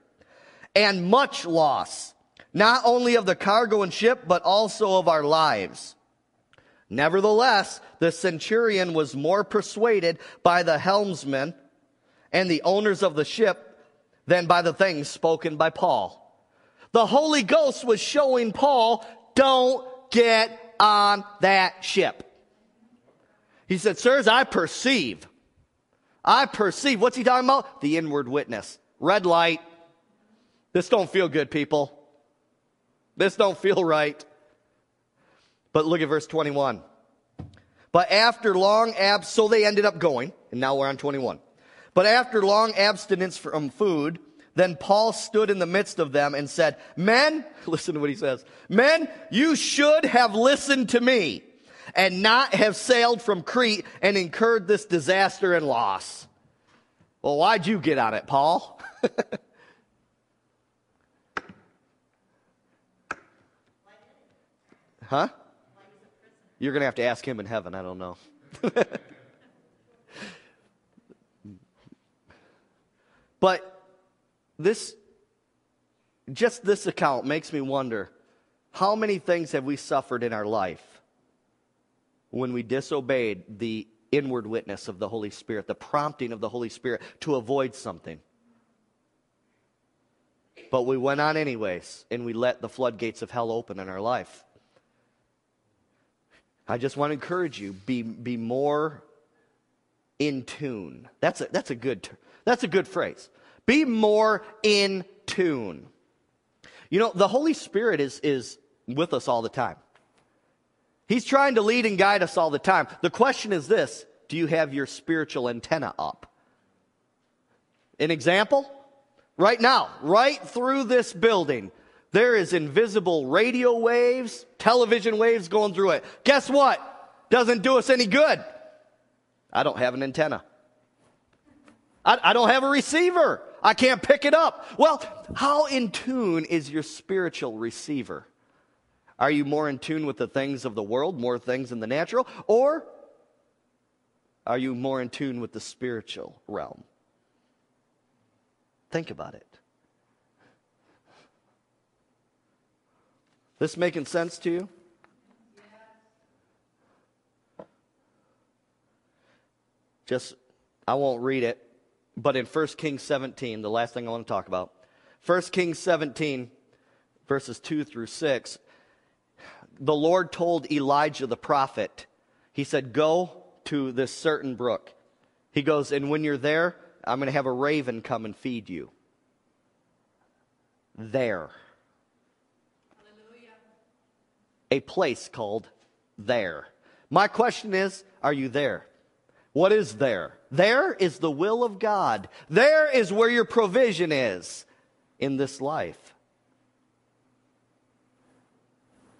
and much loss, not only of the cargo and ship, but also of our lives. Nevertheless, the centurion was more persuaded by the helmsman and the owners of the ship than by the things spoken by Paul. The Holy Ghost was showing Paul, don't get on that ship. He said, sirs, I perceive. I perceive. What's he talking about? The inward witness. Red light. This don't feel good, people. This don't feel right. But look at verse 21. But after long abstinence, so they ended up going, and now we're on 21. But after long abstinence from food, then Paul stood in the midst of them and said, men, listen to what he says, men, you should have listened to me and not have sailed from Crete and incurred this disaster and loss. Well, why'd you get on it, Paul? Huh? You're going to have to ask him in heaven. I don't know. But this account makes me wonder, how many things have we suffered in our life when we disobeyed the inward witness of the Holy Spirit, the prompting of the Holy Spirit to avoid something? But we went on anyways, and we let the floodgates of hell open in our life. I just want to encourage you, be more in tune. That's a good phrase. Be more in tune. You know, the Holy Spirit is with us all the time. He's trying to lead and guide us all the time. The question is this, do you have your spiritual antenna up? An example? Right now, right through this building, there is invisible radio waves, television waves going through it. Guess what? Doesn't do us any good. I don't have an antenna. I don't have a receiver. I can't pick it up. Well, how in tune is your spiritual receiver? Are you more in tune with the things of the world, more things in the natural? Or are you more in tune with the spiritual realm? Think about it. This making sense to you? Just I won't read it, but in 1 Kings 17, the last thing I want to talk about, 1 Kings 17, verses 2 through 6, the Lord told Elijah the prophet, he said, go to this certain brook. He goes, and when you're there, I'm going to have a raven come and feed you. There. Hallelujah. A place called there. My question is, are you there? What is there? There is the will of God. There is where your provision is in this life.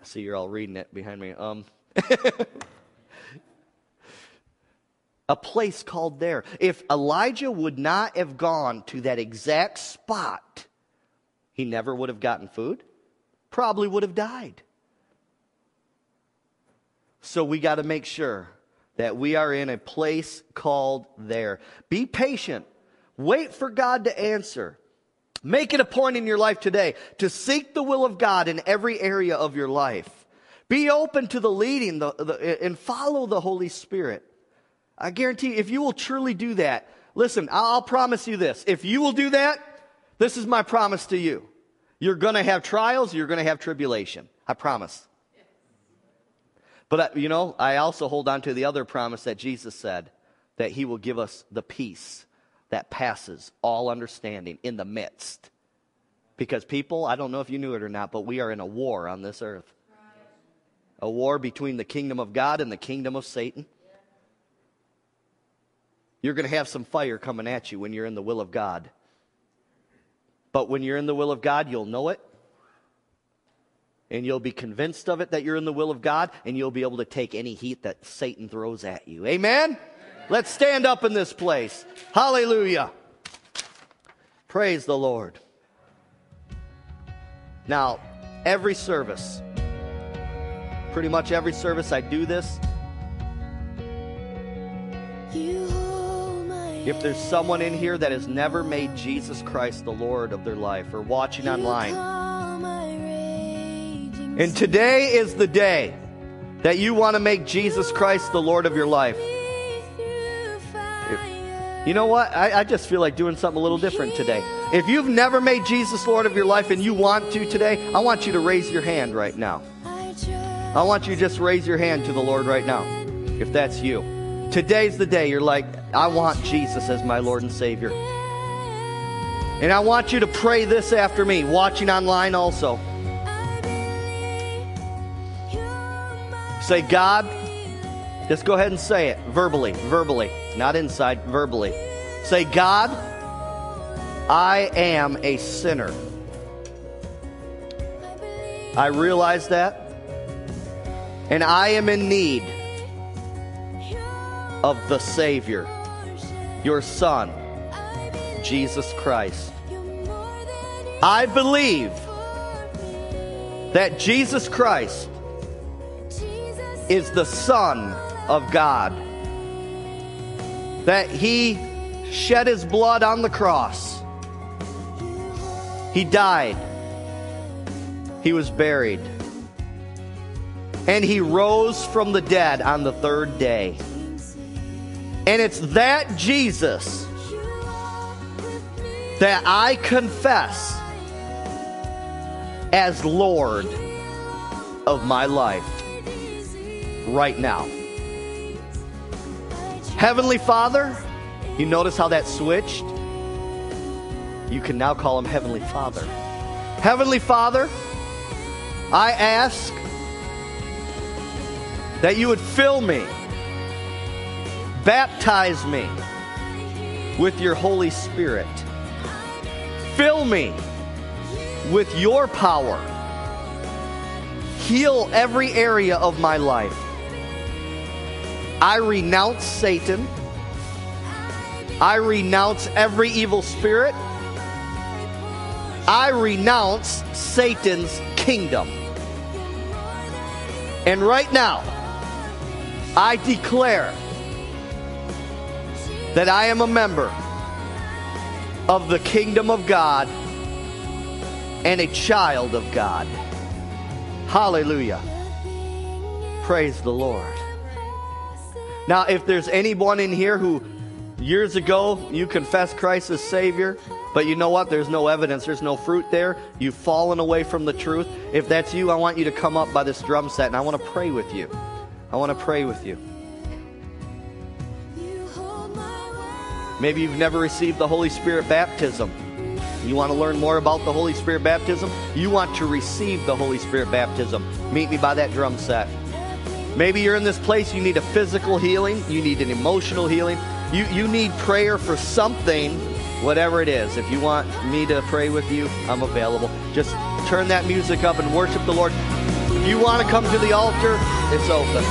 I see you're all reading it behind me. A place called there. If Elijah would not have gone to that exact spot, he never would have gotten food, probably would have died. So we got to make sure that we are in a place called there. Be patient. Wait for God to answer. Make it a point in your life today to seek the will of God in every area of your life. Be open to the leading and follow the Holy Spirit. I guarantee you, if you will truly do that, listen, I'll promise you this. If you will do that, this is my promise to you. You're going to have trials. You're going to have tribulation. I promise. But, you know, I also hold on to the other promise that Jesus said, that he will give us the peace that passes all understanding in the midst. Because people, I don't know if you knew it or not, but we are in a war on this earth. A war between the kingdom of God and the kingdom of Satan. You're going to have some fire coming at you when you're in the will of God. But when you're in the will of God, you'll know it. And you'll be convinced of it that you're in the will of God, and you'll be able to take any heat that Satan throws at you. Amen? Amen. Let's stand up in this place. Hallelujah. Praise the Lord. Now, every service, pretty much every service I do this. If there's someone in here that has never made Jesus Christ the Lord of their life or watching online, and today is the day that you want to make Jesus Christ the Lord of your life. You know what? I just feel like doing something a little different today. If you've never made Jesus Lord of your life and you want to today, I want you to raise your hand right now. I want you to just raise your hand to the Lord right now, if that's you. Today's the day you're like, I want Jesus as my Lord and Savior. And I want you to pray this after me, watching online also. Say, God, just go ahead and say it verbally, not inside, verbally. Say, God, I am a sinner. I realize that, and I am in need of the Savior, your Son, Jesus Christ. I believe that Jesus Christ is the Son of God, that he shed his blood on the cross. He died. He was buried. And he rose from the dead on the third day. And it's that Jesus that I confess as Lord of my life. Right now. Heavenly Father, you notice how that switched? You can now call him Heavenly Father. Heavenly Father, I ask that you would fill me, baptize me with your Holy Spirit. Fill me with your power. Heal every area of my life. I renounce Satan. I renounce every evil spirit. I renounce Satan's kingdom. And right now, I declare that I am a member of the kingdom of God and a child of God. Hallelujah. Praise the Lord. Now, if there's anyone in here who Years ago, you confessed Christ as Savior, but you know what? There's no evidence. There's no fruit there. You've fallen away from the truth. If that's you, I want you to come up by this drum set, and I want to pray with you. I want to pray with you. Maybe you've never received the Holy Spirit baptism. You want to learn more about the Holy Spirit baptism? You want to receive the Holy Spirit baptism. Meet me by that drum set. Maybe you're in this place, you need a physical healing. You need an emotional healing. You need prayer for something, whatever it is. If you want me to pray with you, I'm available. Just turn that music up and worship the Lord. If you want to come to the altar, it's open.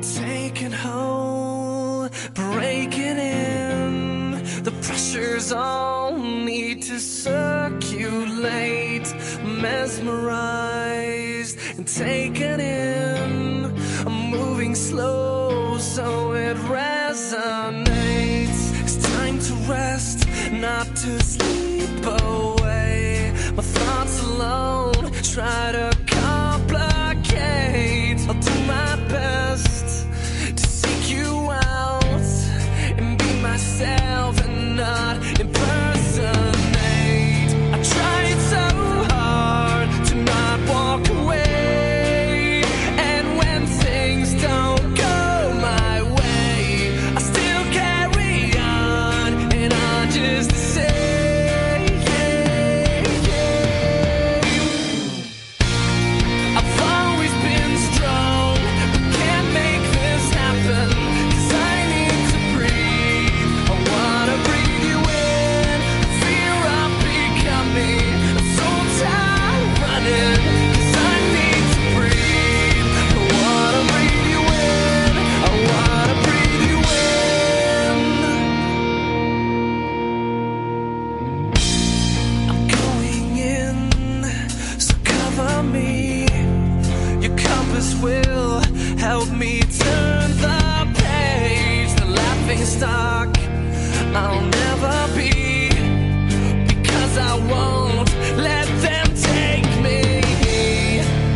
Taken home, breaking in. The pressure's on me to circulate. Mesmerized and taken in. I'm moving slow so it resonates. It's time to rest, not to sleep away. My thoughts alone try to complicate. I'll do my best and be myself and not impersonate. I tried so hard to not walk away, and when things don't go my way, I still carry on and on just the same. I've always been strong, but can't make this happen. Stock I'll never be, because I won't let them take me.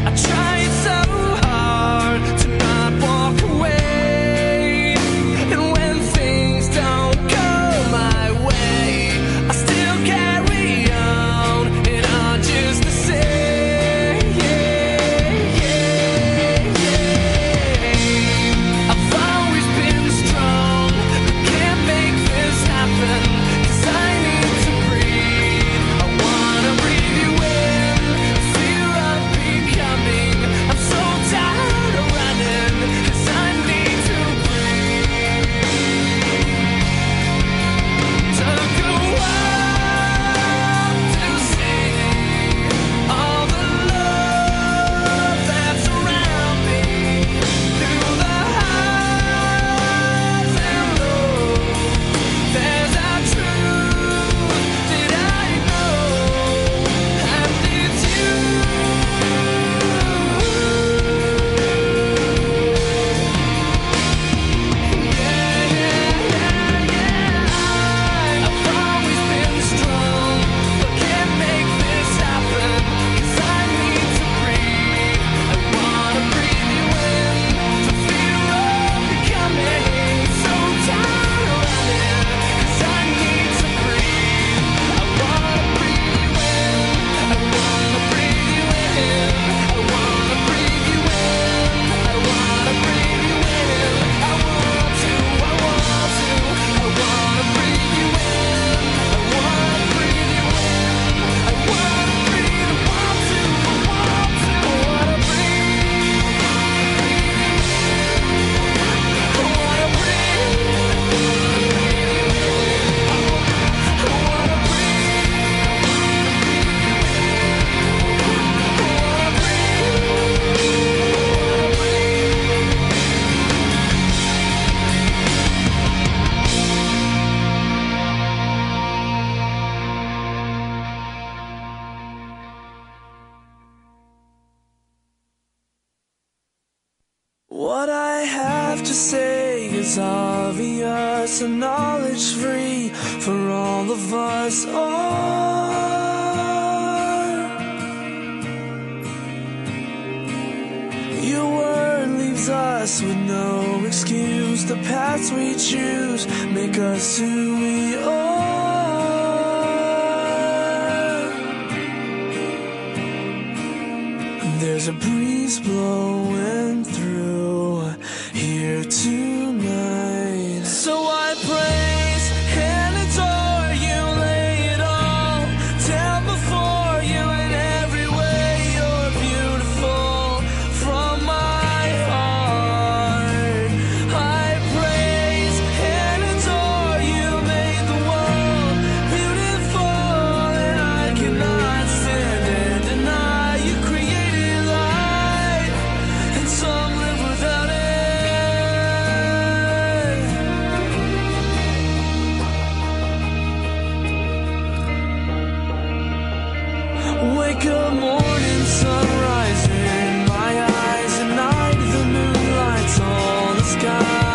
I tried so hard to not walk away, and when things don't go my way, I still carry on and I'm just the same. I've always been strong. Happen. What I have to say is obvious and knowledge free for all of us are. Your word leaves us with no excuse. The paths we choose make us who we are. There's a breeze blowing through here tonight. So I praise and adore you, lay it all down before you. In every way you're beautiful. From my heart I praise and adore you. Made the world beautiful and I cannot stand and deny you created. Some live without it. Wake up, morning sun rising in my eyes, and night the moon lights on the sky.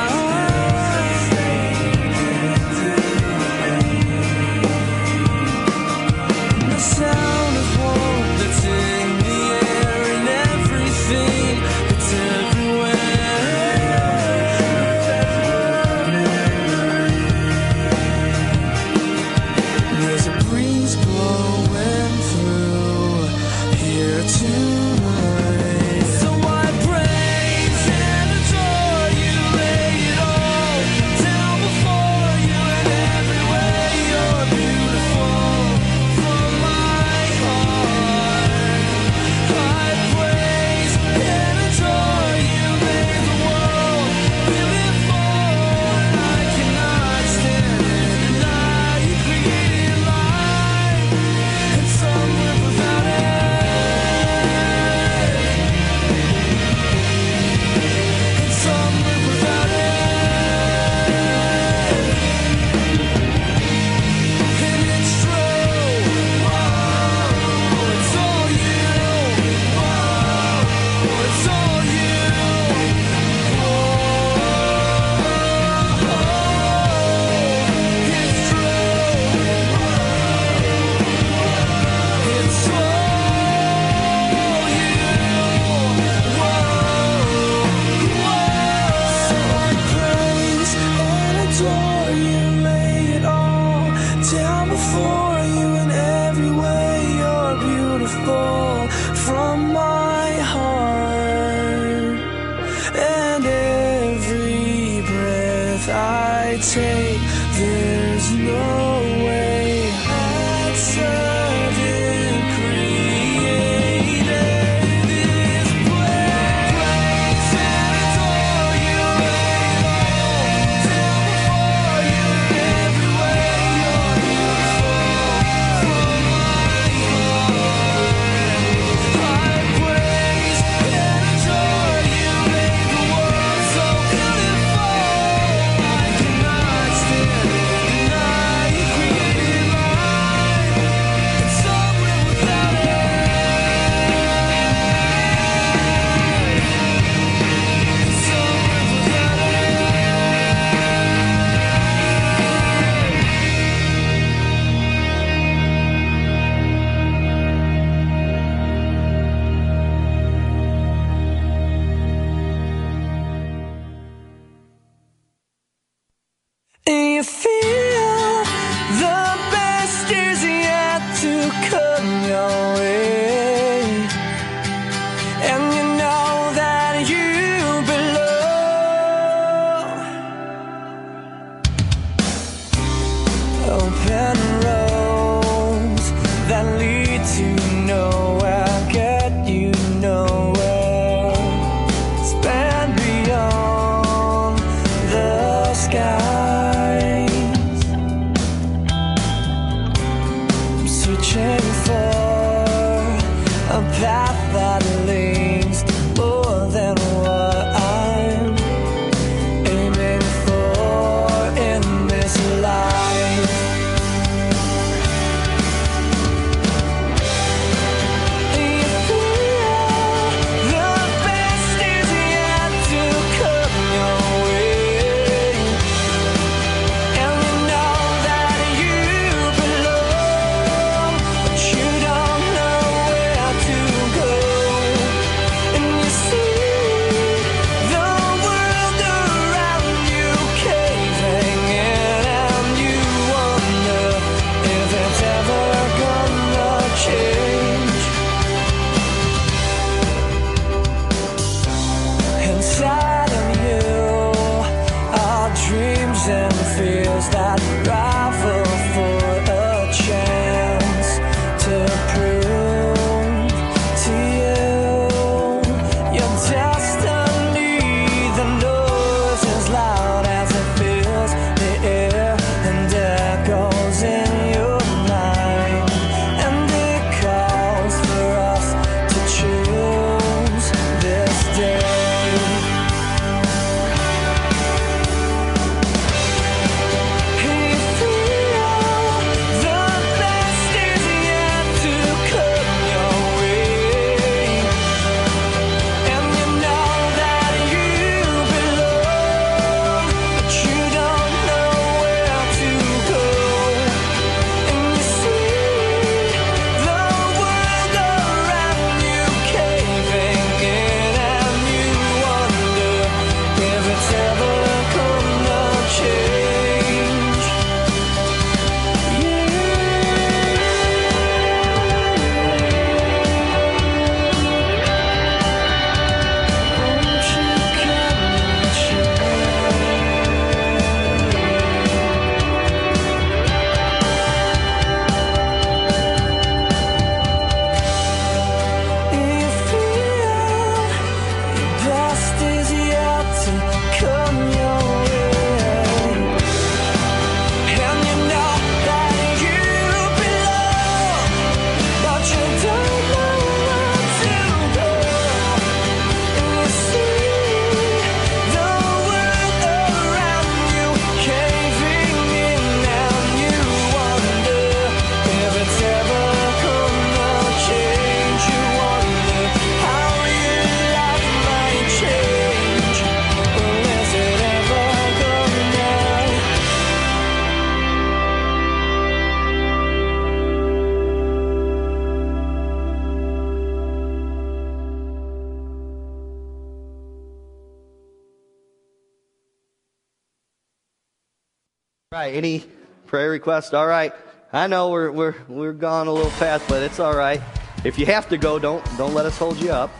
Right, any prayer requests? All right. I know we're gone a little fast, but it's all right. If you have to go, don't let us hold you up.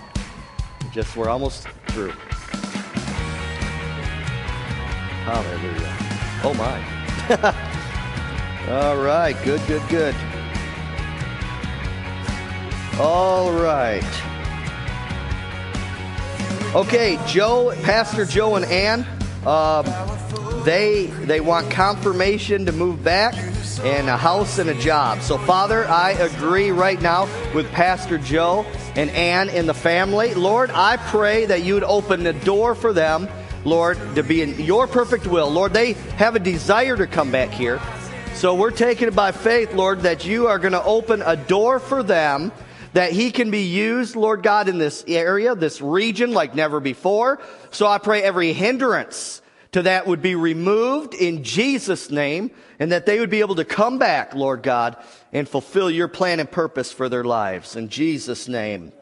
Just we're almost through. Hallelujah. Oh my. All right, good. All right. Okay, Joe, Pastor Joe and Ann, they want confirmation to move back and a house and a job. So, Father, I agree right now with Pastor Joe and Ann and the family. Lord, I pray that you'd open the door for them, Lord, to be in your perfect will. Lord, they have a desire to come back here. So we're taking it by faith, Lord, that you are going to open a door for them, that he can be used, Lord God, in this area, this region, like never before. So I pray every hindrance to that would be removed in Jesus' name, and that they would be able to come back, Lord God, and fulfill your plan and purpose for their lives. In Jesus' name.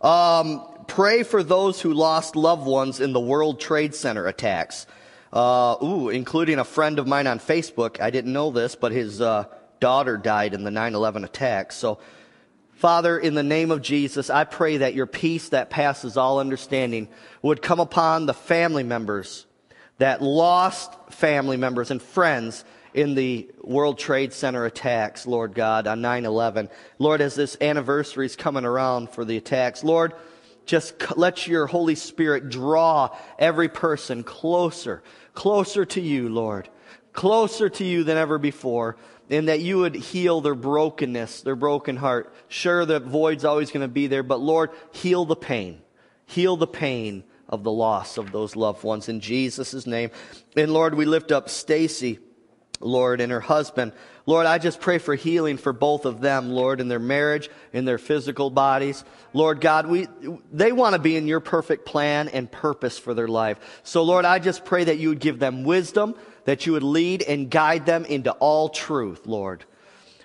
Pray for those who lost loved ones in the World Trade Center attacks. Including a friend of mine on Facebook. I didn't know this, but his daughter died in the 9/11 attacks. So, Father, in the name of Jesus, I pray that your peace that passes all understanding would come upon the family members that lost family members and friends in the World Trade Center attacks, Lord God, on 9/11. Lord, as this anniversary is coming around for the attacks, Lord, just let your Holy Spirit draw every person closer to you, Lord, closer to you than ever before, and that you would heal their brokenness, their broken heart. Sure, the void's always going to be there, but Lord, heal the pain of the loss of those loved ones in Jesus' name. And Lord, we lift up Stacy, Lord, and her husband. Lord, I just pray for healing for both of them, Lord, in their marriage, in their physical bodies. Lord God, they want to be in your perfect plan and purpose for their life. So, Lord, I just pray that you would give them wisdom, that you would lead and guide them into all truth, Lord.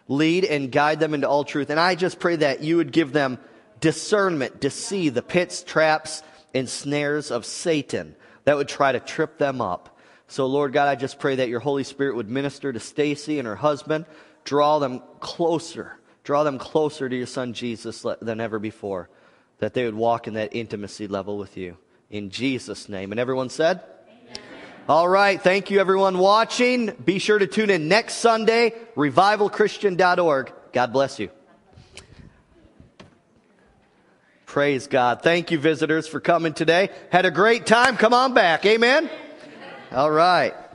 Lead and guide them into all truth. And I just pray that you would give them discernment to see the pits, traps, and snares of Satan that would try to trip them up. So, Lord God, I just pray that your Holy Spirit would minister to Stacy and her husband. Draw them closer to your son Jesus than ever before, that they would walk in that intimacy level with you. In Jesus' name. And everyone said? Amen. All right. Thank you, everyone watching. Be sure to tune in next Sunday, revivalchristian.org. God bless you. Praise God. Thank you, visitors, for coming today. Had a great time. Come on back. Amen. All right.